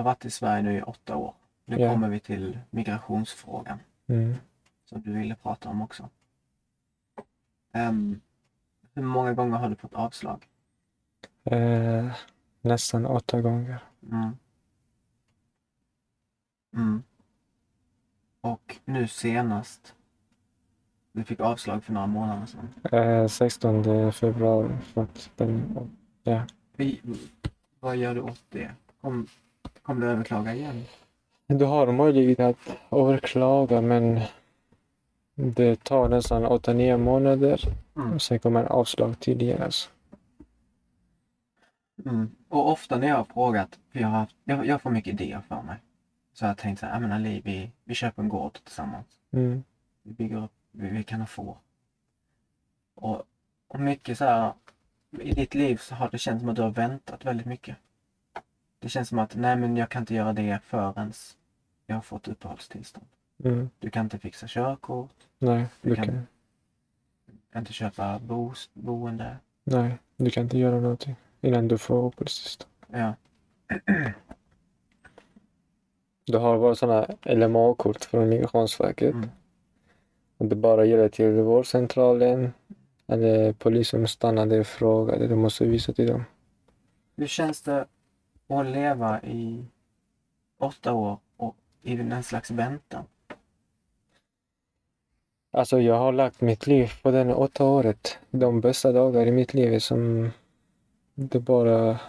varit i Sverige nu i 8 år. Nu kommer vi till migrationsfrågan. Som du ville prata om också. Hur många gånger har du fått avslag? Nästan 8 gånger. Och nu senast? Du fick avslag för några månader sedan. 16 februari. Ja. Vad gör du åt det? Kom du överklaga igen? Du har möjlighet att överklaga, men... Det tar nästan 8-9 månader. Sen kommer en avslag tidigare. Alltså. Och ofta när jag har frågat, för jag får mycket idéer för mig. Så jag tänkte så här, men Ali, vi köper en gård tillsammans. Mm. Vi bygger upp, vi kan få. Och mycket så här, i ditt liv så har det känts som att du har väntat väldigt mycket. Det känns som att, nej men jag kan inte göra det förrän jag har fått uppehållstillstånd. Mm. Du kan inte fixa körkort. Nej, du kan inte köpa boende. Nej, du kan inte göra någonting innan du får uppehållstillstånd. Ja. Du har bara sådana LMA-kort från Migrationsverket. Mm. Det bara gäller till vårdcentralen. Eller polisen stannade och frågade. Du måste visa till dem. Hur känns det att leva i 8 år och i den slags väntan? Alltså jag har lagt mitt liv på den 8 året. De bästa dagar i mitt liv som det bara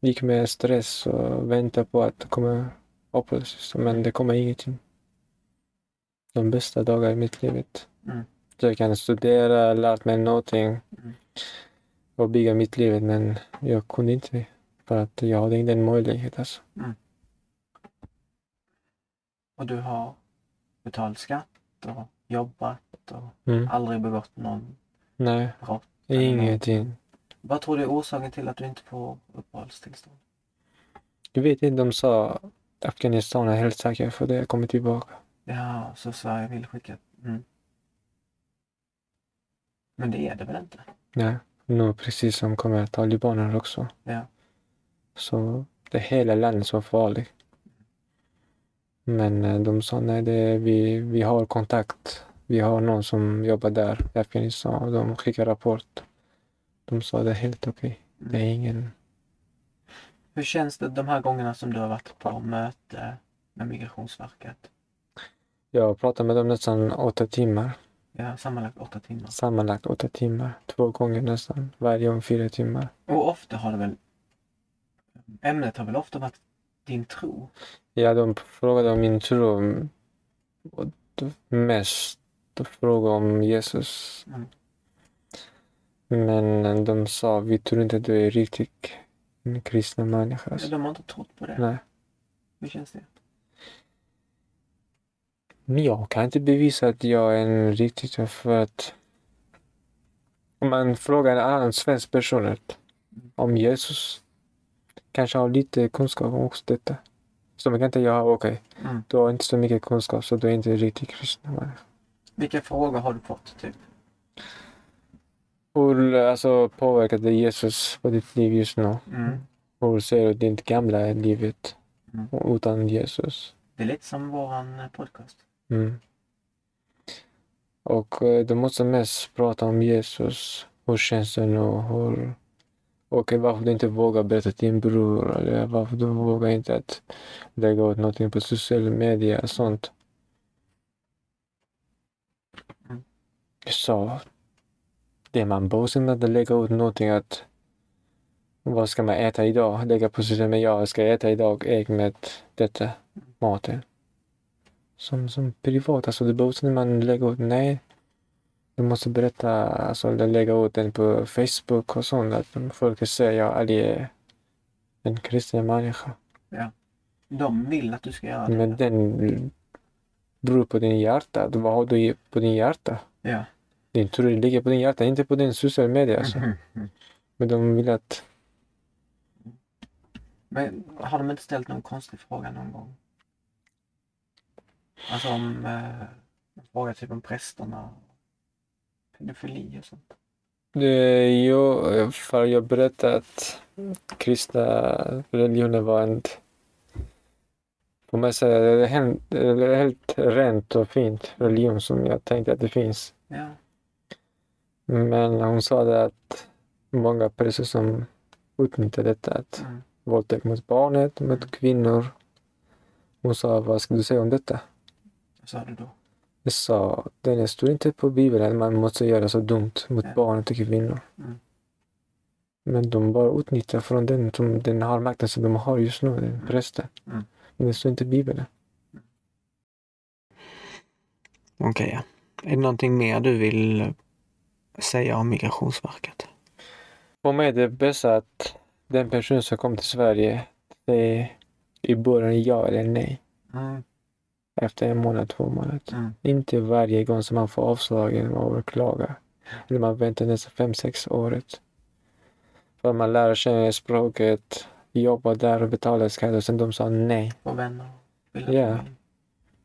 gick med stress och vänta på att det kommer uppehållstillstånd. Men det kommer ingenting. De bästa dagar i mitt liv. Mm. Så jag kan studera, lärt mig någonting och bygga mitt liv. Men jag kunde inte för att jag hade inte den möjligheten. Alltså. Mm. Och du har betalt skatt och jobbat och aldrig begått någon brott? Nej, ingenting. Vad tror du är orsaken till att du inte får uppehållstillstånd? Du vet inte, de sa Afghanistan är helt säker för det kommer tillbaka. Ja, så Sverige vill skicka. Mm. Men det är det väl inte? Nej, nu precis som kommer talibaner också. Ja. Så det hela landet så farligt. Men de sa nej, det, vi har kontakt. Vi har någon som jobbar där i Afghanistan och de skickar rapport. De sa det är helt okej. Det är ingen... Hur känns det de här gångerna som du har varit på möte med Migrationsverket? Jag pratar med dem nästan 8 timmar. Ja, sammanlagt 8 timmar. Sammanlagt 8 timmar. 2 gånger nästan. Varje gång 4 timmar. Och ofta har det väl... Ämnet har väl ofta varit din tro? Ja, de frågade om min tro. Och mest frågade om Jesus. Mm. Men de sa, vi tror inte att du är riktigt en kristen människa. Alltså. Ja, de har inte trott på det. Nej. Hur känns det? Jag kan inte bevisa att jag är en riktigt, för att om man frågar en annan svensk person om Jesus kanske har lite kunskap om också detta. Så man kan inte göra, okej. Du har inte så mycket kunskap så du är inte riktigt kristen. Vilka frågor har du fått typ? Hur alltså, påverkade Jesus på ditt liv just nu? Mm. Hur ser du ditt gamla livet utan Jesus? Det är lite som våran podcast. Mm. Och du måste mest prata om Jesus. Hur känns det nu? Varför du inte vågar berätta till din bror? Eller varför du vågar inte att lägga ut någonting på sociala medier och sånt. Så det man borde med att lägga ut någonting att vad ska man äta idag? Lägga på sociala medier. Jag ska äta idag ägg med detta maten. Som privat, alltså det behövs när man lägger ut, nej, du måste berätta, alltså lägga ut den på Facebook och sånt, att folk säger att Ali är en kristen människa. Ja, de vill att du ska göra det. Men den beror på din hjärta, vad har du på din hjärta? Ja. Din tro ligger på din hjärta, inte på din sociala medier. Alltså. Men de vill att... Men har de inte ställt någon konstig fråga någon gång? Alltså om frågar typ om prästerna, pedofili och sånt. Jag berättade att kristna religioner var helt rent och fint religion som jag tänkte att det finns. Ja. Men hon sa att många präster som utnyttjar detta att våldtäkt mot barnet, mot kvinnor. Hon sa, vad ska du säga om detta? Vad sa du då? Jag sa, det står inte på Bibeln att man måste göra så dumt mot barnet och kvinnor. Mm. Men de bara utnyttjar från den här makten som de har just nu, den prästen. Mm. Men det står inte i Bibeln. Mm. Okej. Är det någonting mer du vill säga om Migrationsverket? För mig är det bästa att den person som kom till Sverige, det är i början ja eller nej. Mm. Efter en månad, 2 månader. Mm. Inte varje gång som man får avslagen och överklagar. Eller man väntar nästan 5-6 året. För man lär sig språket, jobbar där och betalar skatt. Och sen de sa nej. Och vänner. Ja. Yeah.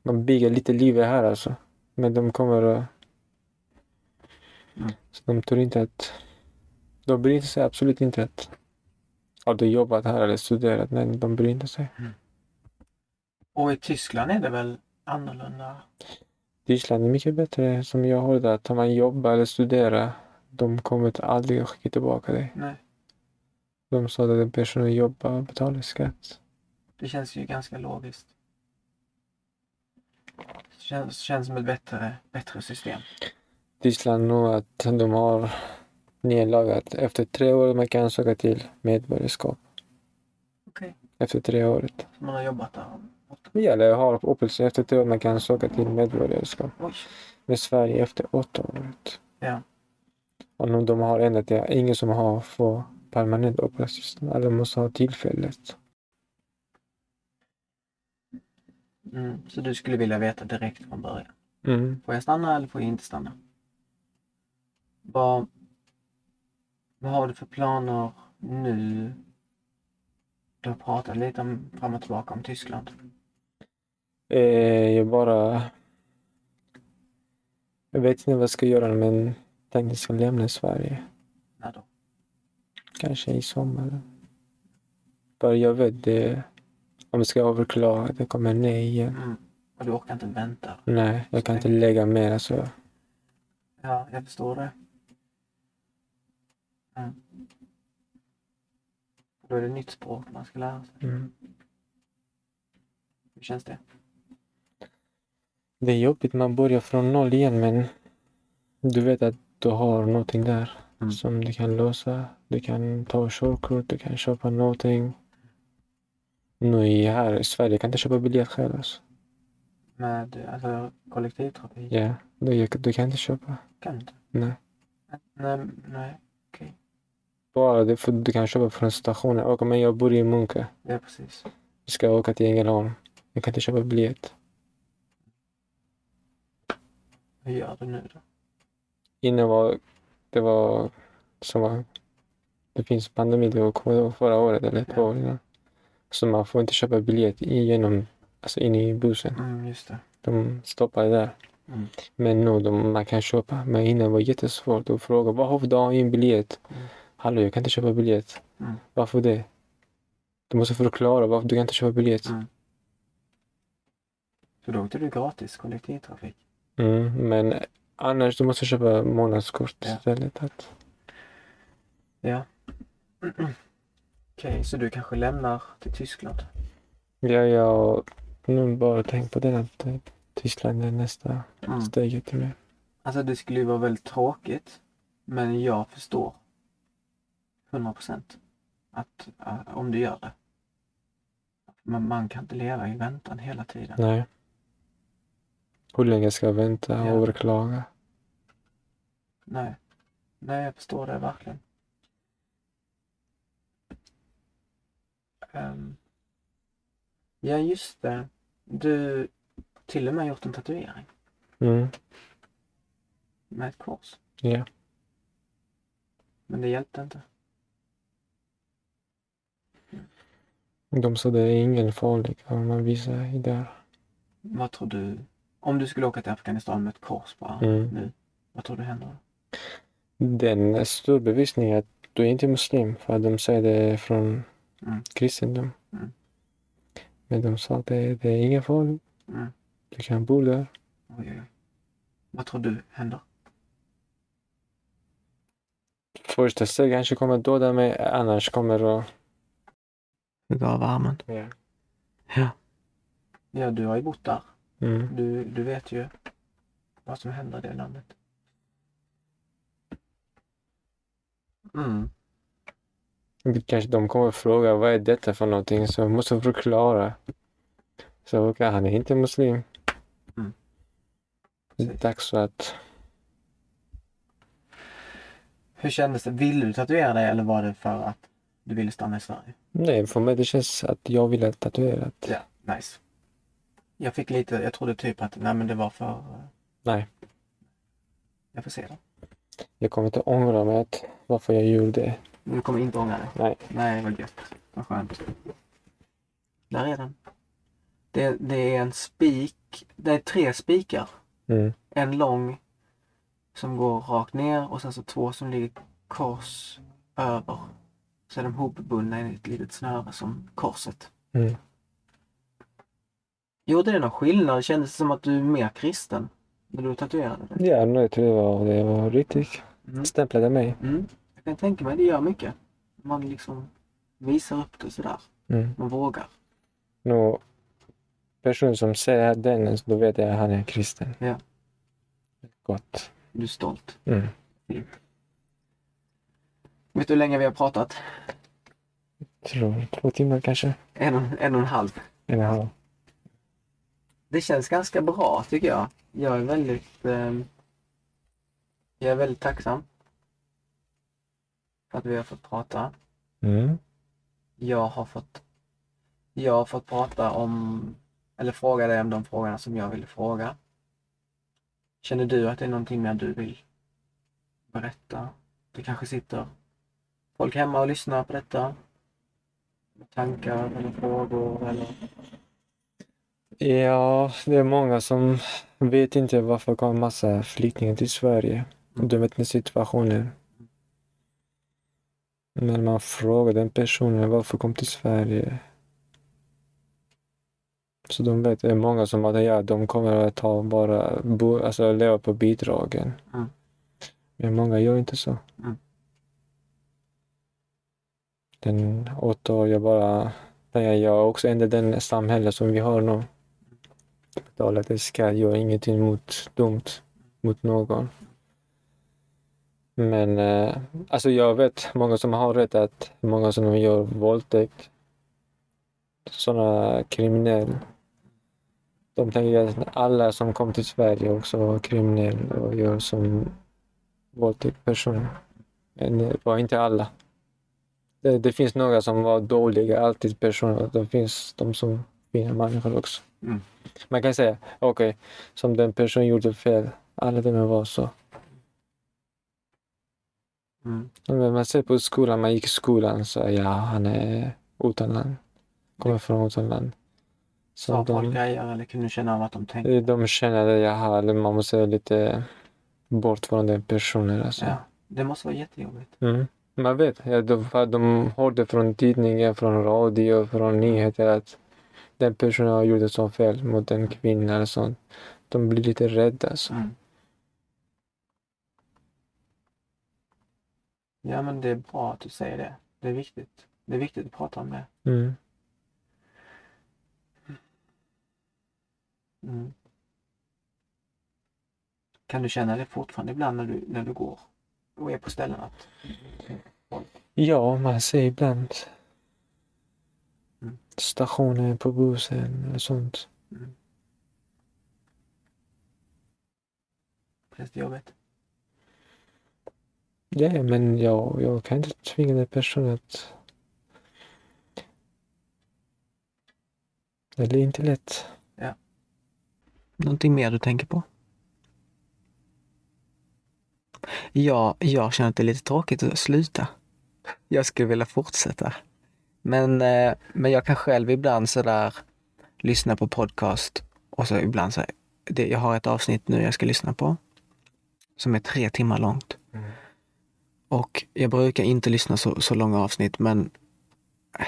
Man bygger lite liv här alltså. Men de kommer och... Mm. Så de tror inte att... De bryr sig absolut inte att... Har du jobbat här eller studerat? Nej, de bryr inte sig. Mm. Och i Tyskland är det väl annorlunda? Tyskland är mycket bättre, som jag hörde, att om man jobbar eller studerar, de kommer aldrig att skicka tillbaka dig. Nej. De sa att den personen jobbar och betalar skatt. Det känns ju ganska logiskt. Det känns som ett bättre system. Tyskland nog att de har nedlagat. Efter 3 år man kan söka till medborgarskap. Okej. Efter 3 året. Man har jobbat där? Ja, det har uppehållstillstånd. Efter 3 år man kan söka till medborgarskap. Oj. Med Sverige efter 8 året. Ja. Och nu de har ändrat det. Ingen som har fått permanent uppehållstillstånd. Alla måste ha tillfället. Mm, så du skulle vilja veta direkt från början. Mm. Får jag stanna eller får jag inte stanna? Vad har du för planer nu? Du har pratat lite om, fram och tillbaka om Tyskland. Jag vet inte vad jag ska göra, men tänkte ska lämna Sverige. När då? Kanske i sommar. För jag vet det. Om jag ska överklaga, det kommer nej igen. Mm. Och du orkar inte vänta? Nej, jag kan inte lägga mer så. Ja, jag förstår det. Mm. Då är det nytt språk man ska lära sig. Mm. Hur känns det? Det är jobbigt, man börjar från noll igen, men du vet att du har någonting där som du kan lösa. Du kan ta körkort, du kan köpa någonting. Nu här i Sverige kan inte köpa biljett själv alltså. Med alltså, kollektivtrafik? Ja, yeah. Du kan inte köpa. Kan inte? Nej. Nej. Okay. Bara det för du kan köpa från stationen. Och men jag bor i Munka. Ja, precis. Jag ska åka till Ängelholm. Jag kan inte köpa biljett. Hur gör du nu då? Innan det var som det finns pandemi, det kom förra året eller 2 år innan. Så man får inte köpa biljett igenom, alltså in i bussen. Mm, just det. De stoppar där. Mm. Men nu man kan köpa. Men innan var det jättesvårt att fråga. Varför du har en biljett? Mm. Hallå, jag kan inte köpa biljett. Mm. Varför det? Du måste förklara varför du kan inte köpa biljett. Mm. Så då åkte du gratis kollektivtrafik? Mm, men annars du måste köpa månadskort istället. Ja. Okej, så du kanske lämnar till Tyskland? Ja, jag nu bara tänkt på det att Tyskland är nästa steget till mig. Alltså det skulle ju vara väldigt tråkigt, men jag förstår 100% att om du gör det. Man kan inte leva i väntan hela tiden. Nej. Hur länge ska jag vänta och överklaga? Nej. Nej, jag förstår det verkligen. Ja, just det. Du till och med gjort en tatuering. Mm. Med ett kors. Ja. Yeah. Men det hjälpte inte. De sa det är ingen farlig om man visar där. Vad tror du? Om du skulle åka till Afghanistan med ett kors bara nu. Vad tror du händer då? Den är stor bevisning att du är inte muslim. För de säger det från kristendom. Mm. Men de sa att det är ingen farlig. Mm. Du kan bo där. Oj. Vad tror du händer? Första steg kanske kommer döda mig. Annars kommer det... Du har varmen. Ja. Ja. Ja, du har ju bott där. Mm. Du vet ju vad som händer i det landet. Mm. Kanske de kommer fråga vad är detta för någonting, så jag måste förklara. Så han är inte muslim. Mm. Det är dags att... Hur kändes det? Vill du tatuera dig eller var det för att du ville stanna i Sverige? Nej, för mig det känns att jag ville tatuera. Ja, nice. Jag fick lite, jag trodde typ att nej men det var för... Nej. Jag får se då. Jag kommer inte ångra mig att varför jag gjorde det. Du kommer inte ångra dig? Nej. Nej, det var gött. Vad skönt. Där är den. Det är en spik. Det är 3 spikar. Mm. En lång som går rakt ner och sen så 2 som ligger kors över. Så är de hopbundna i ett litet snöre som korset. Mm. Gjorde det någon skillnad? Kändes det som att du är mer kristen när du tatuerade det? Ja, jag tror det var riktigt. Mm. Stämplade mig. Mm. Jag kan tänka mig, det gör mycket. Man liksom visar upp det sådär. Mm. Man vågar. Någon person som säger den, då vet jag att han är kristen. Ja. Gott. Du är stolt. Mm. Mm. Vet du hur länge vi har pratat? Jag tror 2 timmar kanske. En och en halv. Det känns ganska bra tycker jag. Jag är väldigt tacksam för att vi har fått prata. Mm. Jag har fått prata om, eller fråga dig om de frågorna som jag ville fråga. Känner du att det är någonting mer du vill berätta? Det kanske sitter folk hemma och lyssnar på detta. Tankar eller frågor eller... Ja, det är många som vet inte varför det kommer massa flyktingar till Sverige. De vet inte situationen. När man frågar den personen varför kom till Sverige. Så de vet, det är många som att ja, de kommer att ta bara leva på bidragen. Mm. Men många gör inte så. Mm. Den 8 år jag också ändrar den samhälle som vi har nu. Betala det ska, gör ingenting dumt mot någon. Men alltså jag vet många som har rätt att många som gör våldtäkt, sådana kriminella. De tänker att alla som kom till Sverige också var kriminella och gör som våldtäkt personer. Men det var inte alla. Det finns några som var dåliga, alltid personer. Det finns de som fina människor också. Mm. Man kan säga, okej, som den personen gjorde fel. Alla de var så. Mm. Men man ser på skolan, man gick i skolan så ja, han är utanland. Kommer från utanland. Sa folk grejer eller kunde känna vad de tänkte? De kände, man måste vara lite bort från den personen. Alltså. Ja, det måste vara jättejobbigt. Mm. Man vet, de hörde från tidningen, från radio, från nyheter att den personen har gjort så fel mot en kvinna eller sånt. De blir lite rädda. Så. Mm. Ja, men det är bra att du säger det. Det är viktigt. Det är viktigt att prata om det. Mm. Mm. Kan du känna det fortfarande ibland när du går? Och är på ställen att... Ja, man ser ibland. Mm. Stationer på bussen eller sånt. Mm. Prästjobbet. Ja, men jag kan inte tvinga den personen att... Det är inte lätt. Ja. Någonting mer du tänker på? Ja, jag känner att det är lite tråkigt att sluta. Jag skulle vilja fortsätta. Men jag kan själv ibland så där lyssna på podcast och så ibland så jag har ett avsnitt nu jag ska lyssna på som är 3 timmar långt. Mm. Och jag brukar inte lyssna så långa avsnitt, men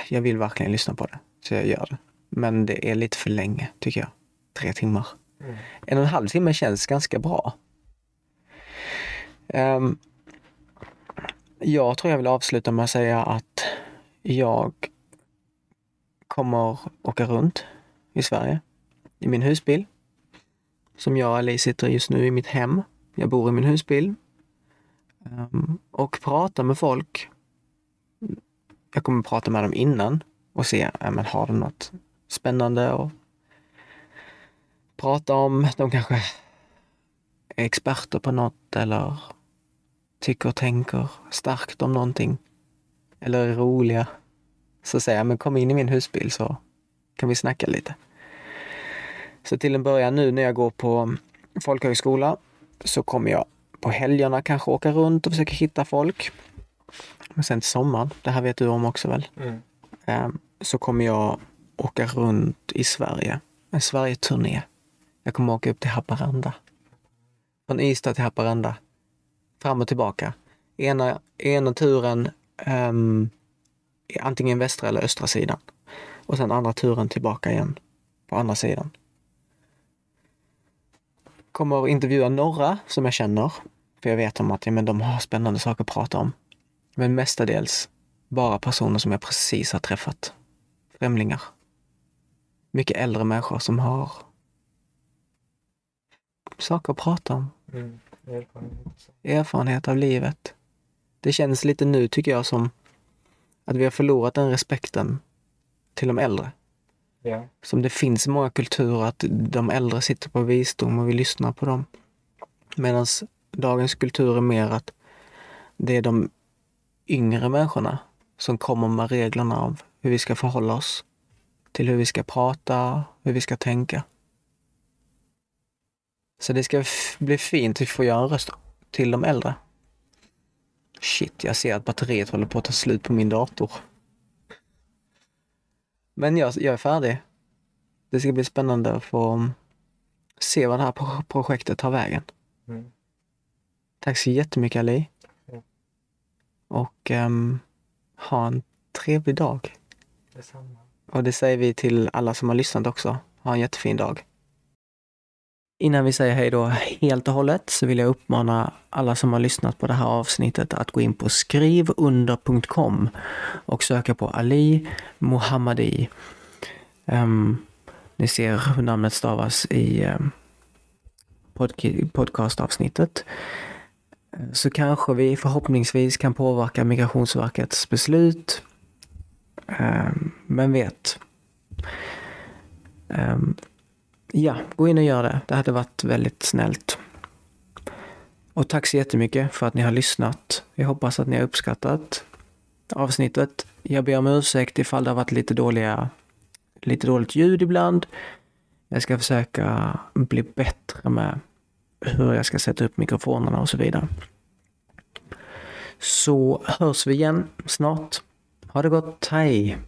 jag vill verkligen lyssna på det så jag gör det. Men det är lite för länge tycker jag. 3 timmar. Mm. 1,5 timme känns ganska bra. Jag tror jag vill avsluta med att säga att jag kommer åka runt i Sverige i min husbil som jag och Ali sitter just nu i mitt hem. Jag bor i min husbil och pratar med folk. Jag kommer prata med dem innan och se om man har något spännande att prata om. De kanske är experter på något eller tycker och tänker starkt om någonting eller är roliga, så säger jag, men kom in i min husbil så kan vi snacka lite. Så till en början nu när jag går på folkhögskola så kommer jag på helgerna kanske åka runt och försöka hitta folk. Men sen till sommaren, det här vet du om också väl, så kommer jag åka runt i Sverige. En Sverige-turné. Jag kommer åka upp till Haparanda. Från Ystad till Haparanda. Fram och tillbaka. Ena turen antingen västra eller östra sidan. Och sen andra turen tillbaka igen på andra sidan. Kommer att intervjua några som jag känner. För jag vet om att men de har spännande saker att prata om. Men mestadels bara personer som jag precis har träffat. Främlingar. Mycket äldre människor som har saker att prata om. Erfarenhet av livet. Det känns lite nu tycker jag som att vi har förlorat den respekten till de äldre. Ja. Som det finns i många kulturer att de äldre sitter på visdom och vi lyssnar på dem. Medan dagens kultur är mer att det är de yngre människorna som kommer med reglerna av hur vi ska förhålla oss till hur vi ska prata, hur vi ska tänka. Så det ska bli fint att få göra en röst till de äldre. Shit, jag ser att batteriet håller på att ta slut på min dator. Men jag är färdig. Det ska bli spännande att få se vad det här projektet tar vägen. Mm. Tack så jättemycket Ali. Och ha en trevlig dag. Detsamma. Och det säger vi till alla som har lyssnat också. Ha en jättefin dag. Innan vi säger hej då helt och hållet så vill jag uppmana alla som har lyssnat på det här avsnittet att gå in på skrivunder.com och söka på Ali Mohammadi. Ni ser hur namnet stavas i podcastavsnittet. Så kanske vi förhoppningsvis kan påverka Migrationsverkets beslut. Men vet. Ja, gå in och gör det. Det hade varit väldigt snällt. Och tack så jättemycket för att ni har lyssnat. Jag hoppas att ni har uppskattat avsnittet. Jag ber om ursäkt ifall det har varit lite dåligt ljud ibland. Jag ska försöka bli bättre med hur jag ska sätta upp mikrofonerna och så vidare. Så hörs vi igen snart. Ha det gott, hej!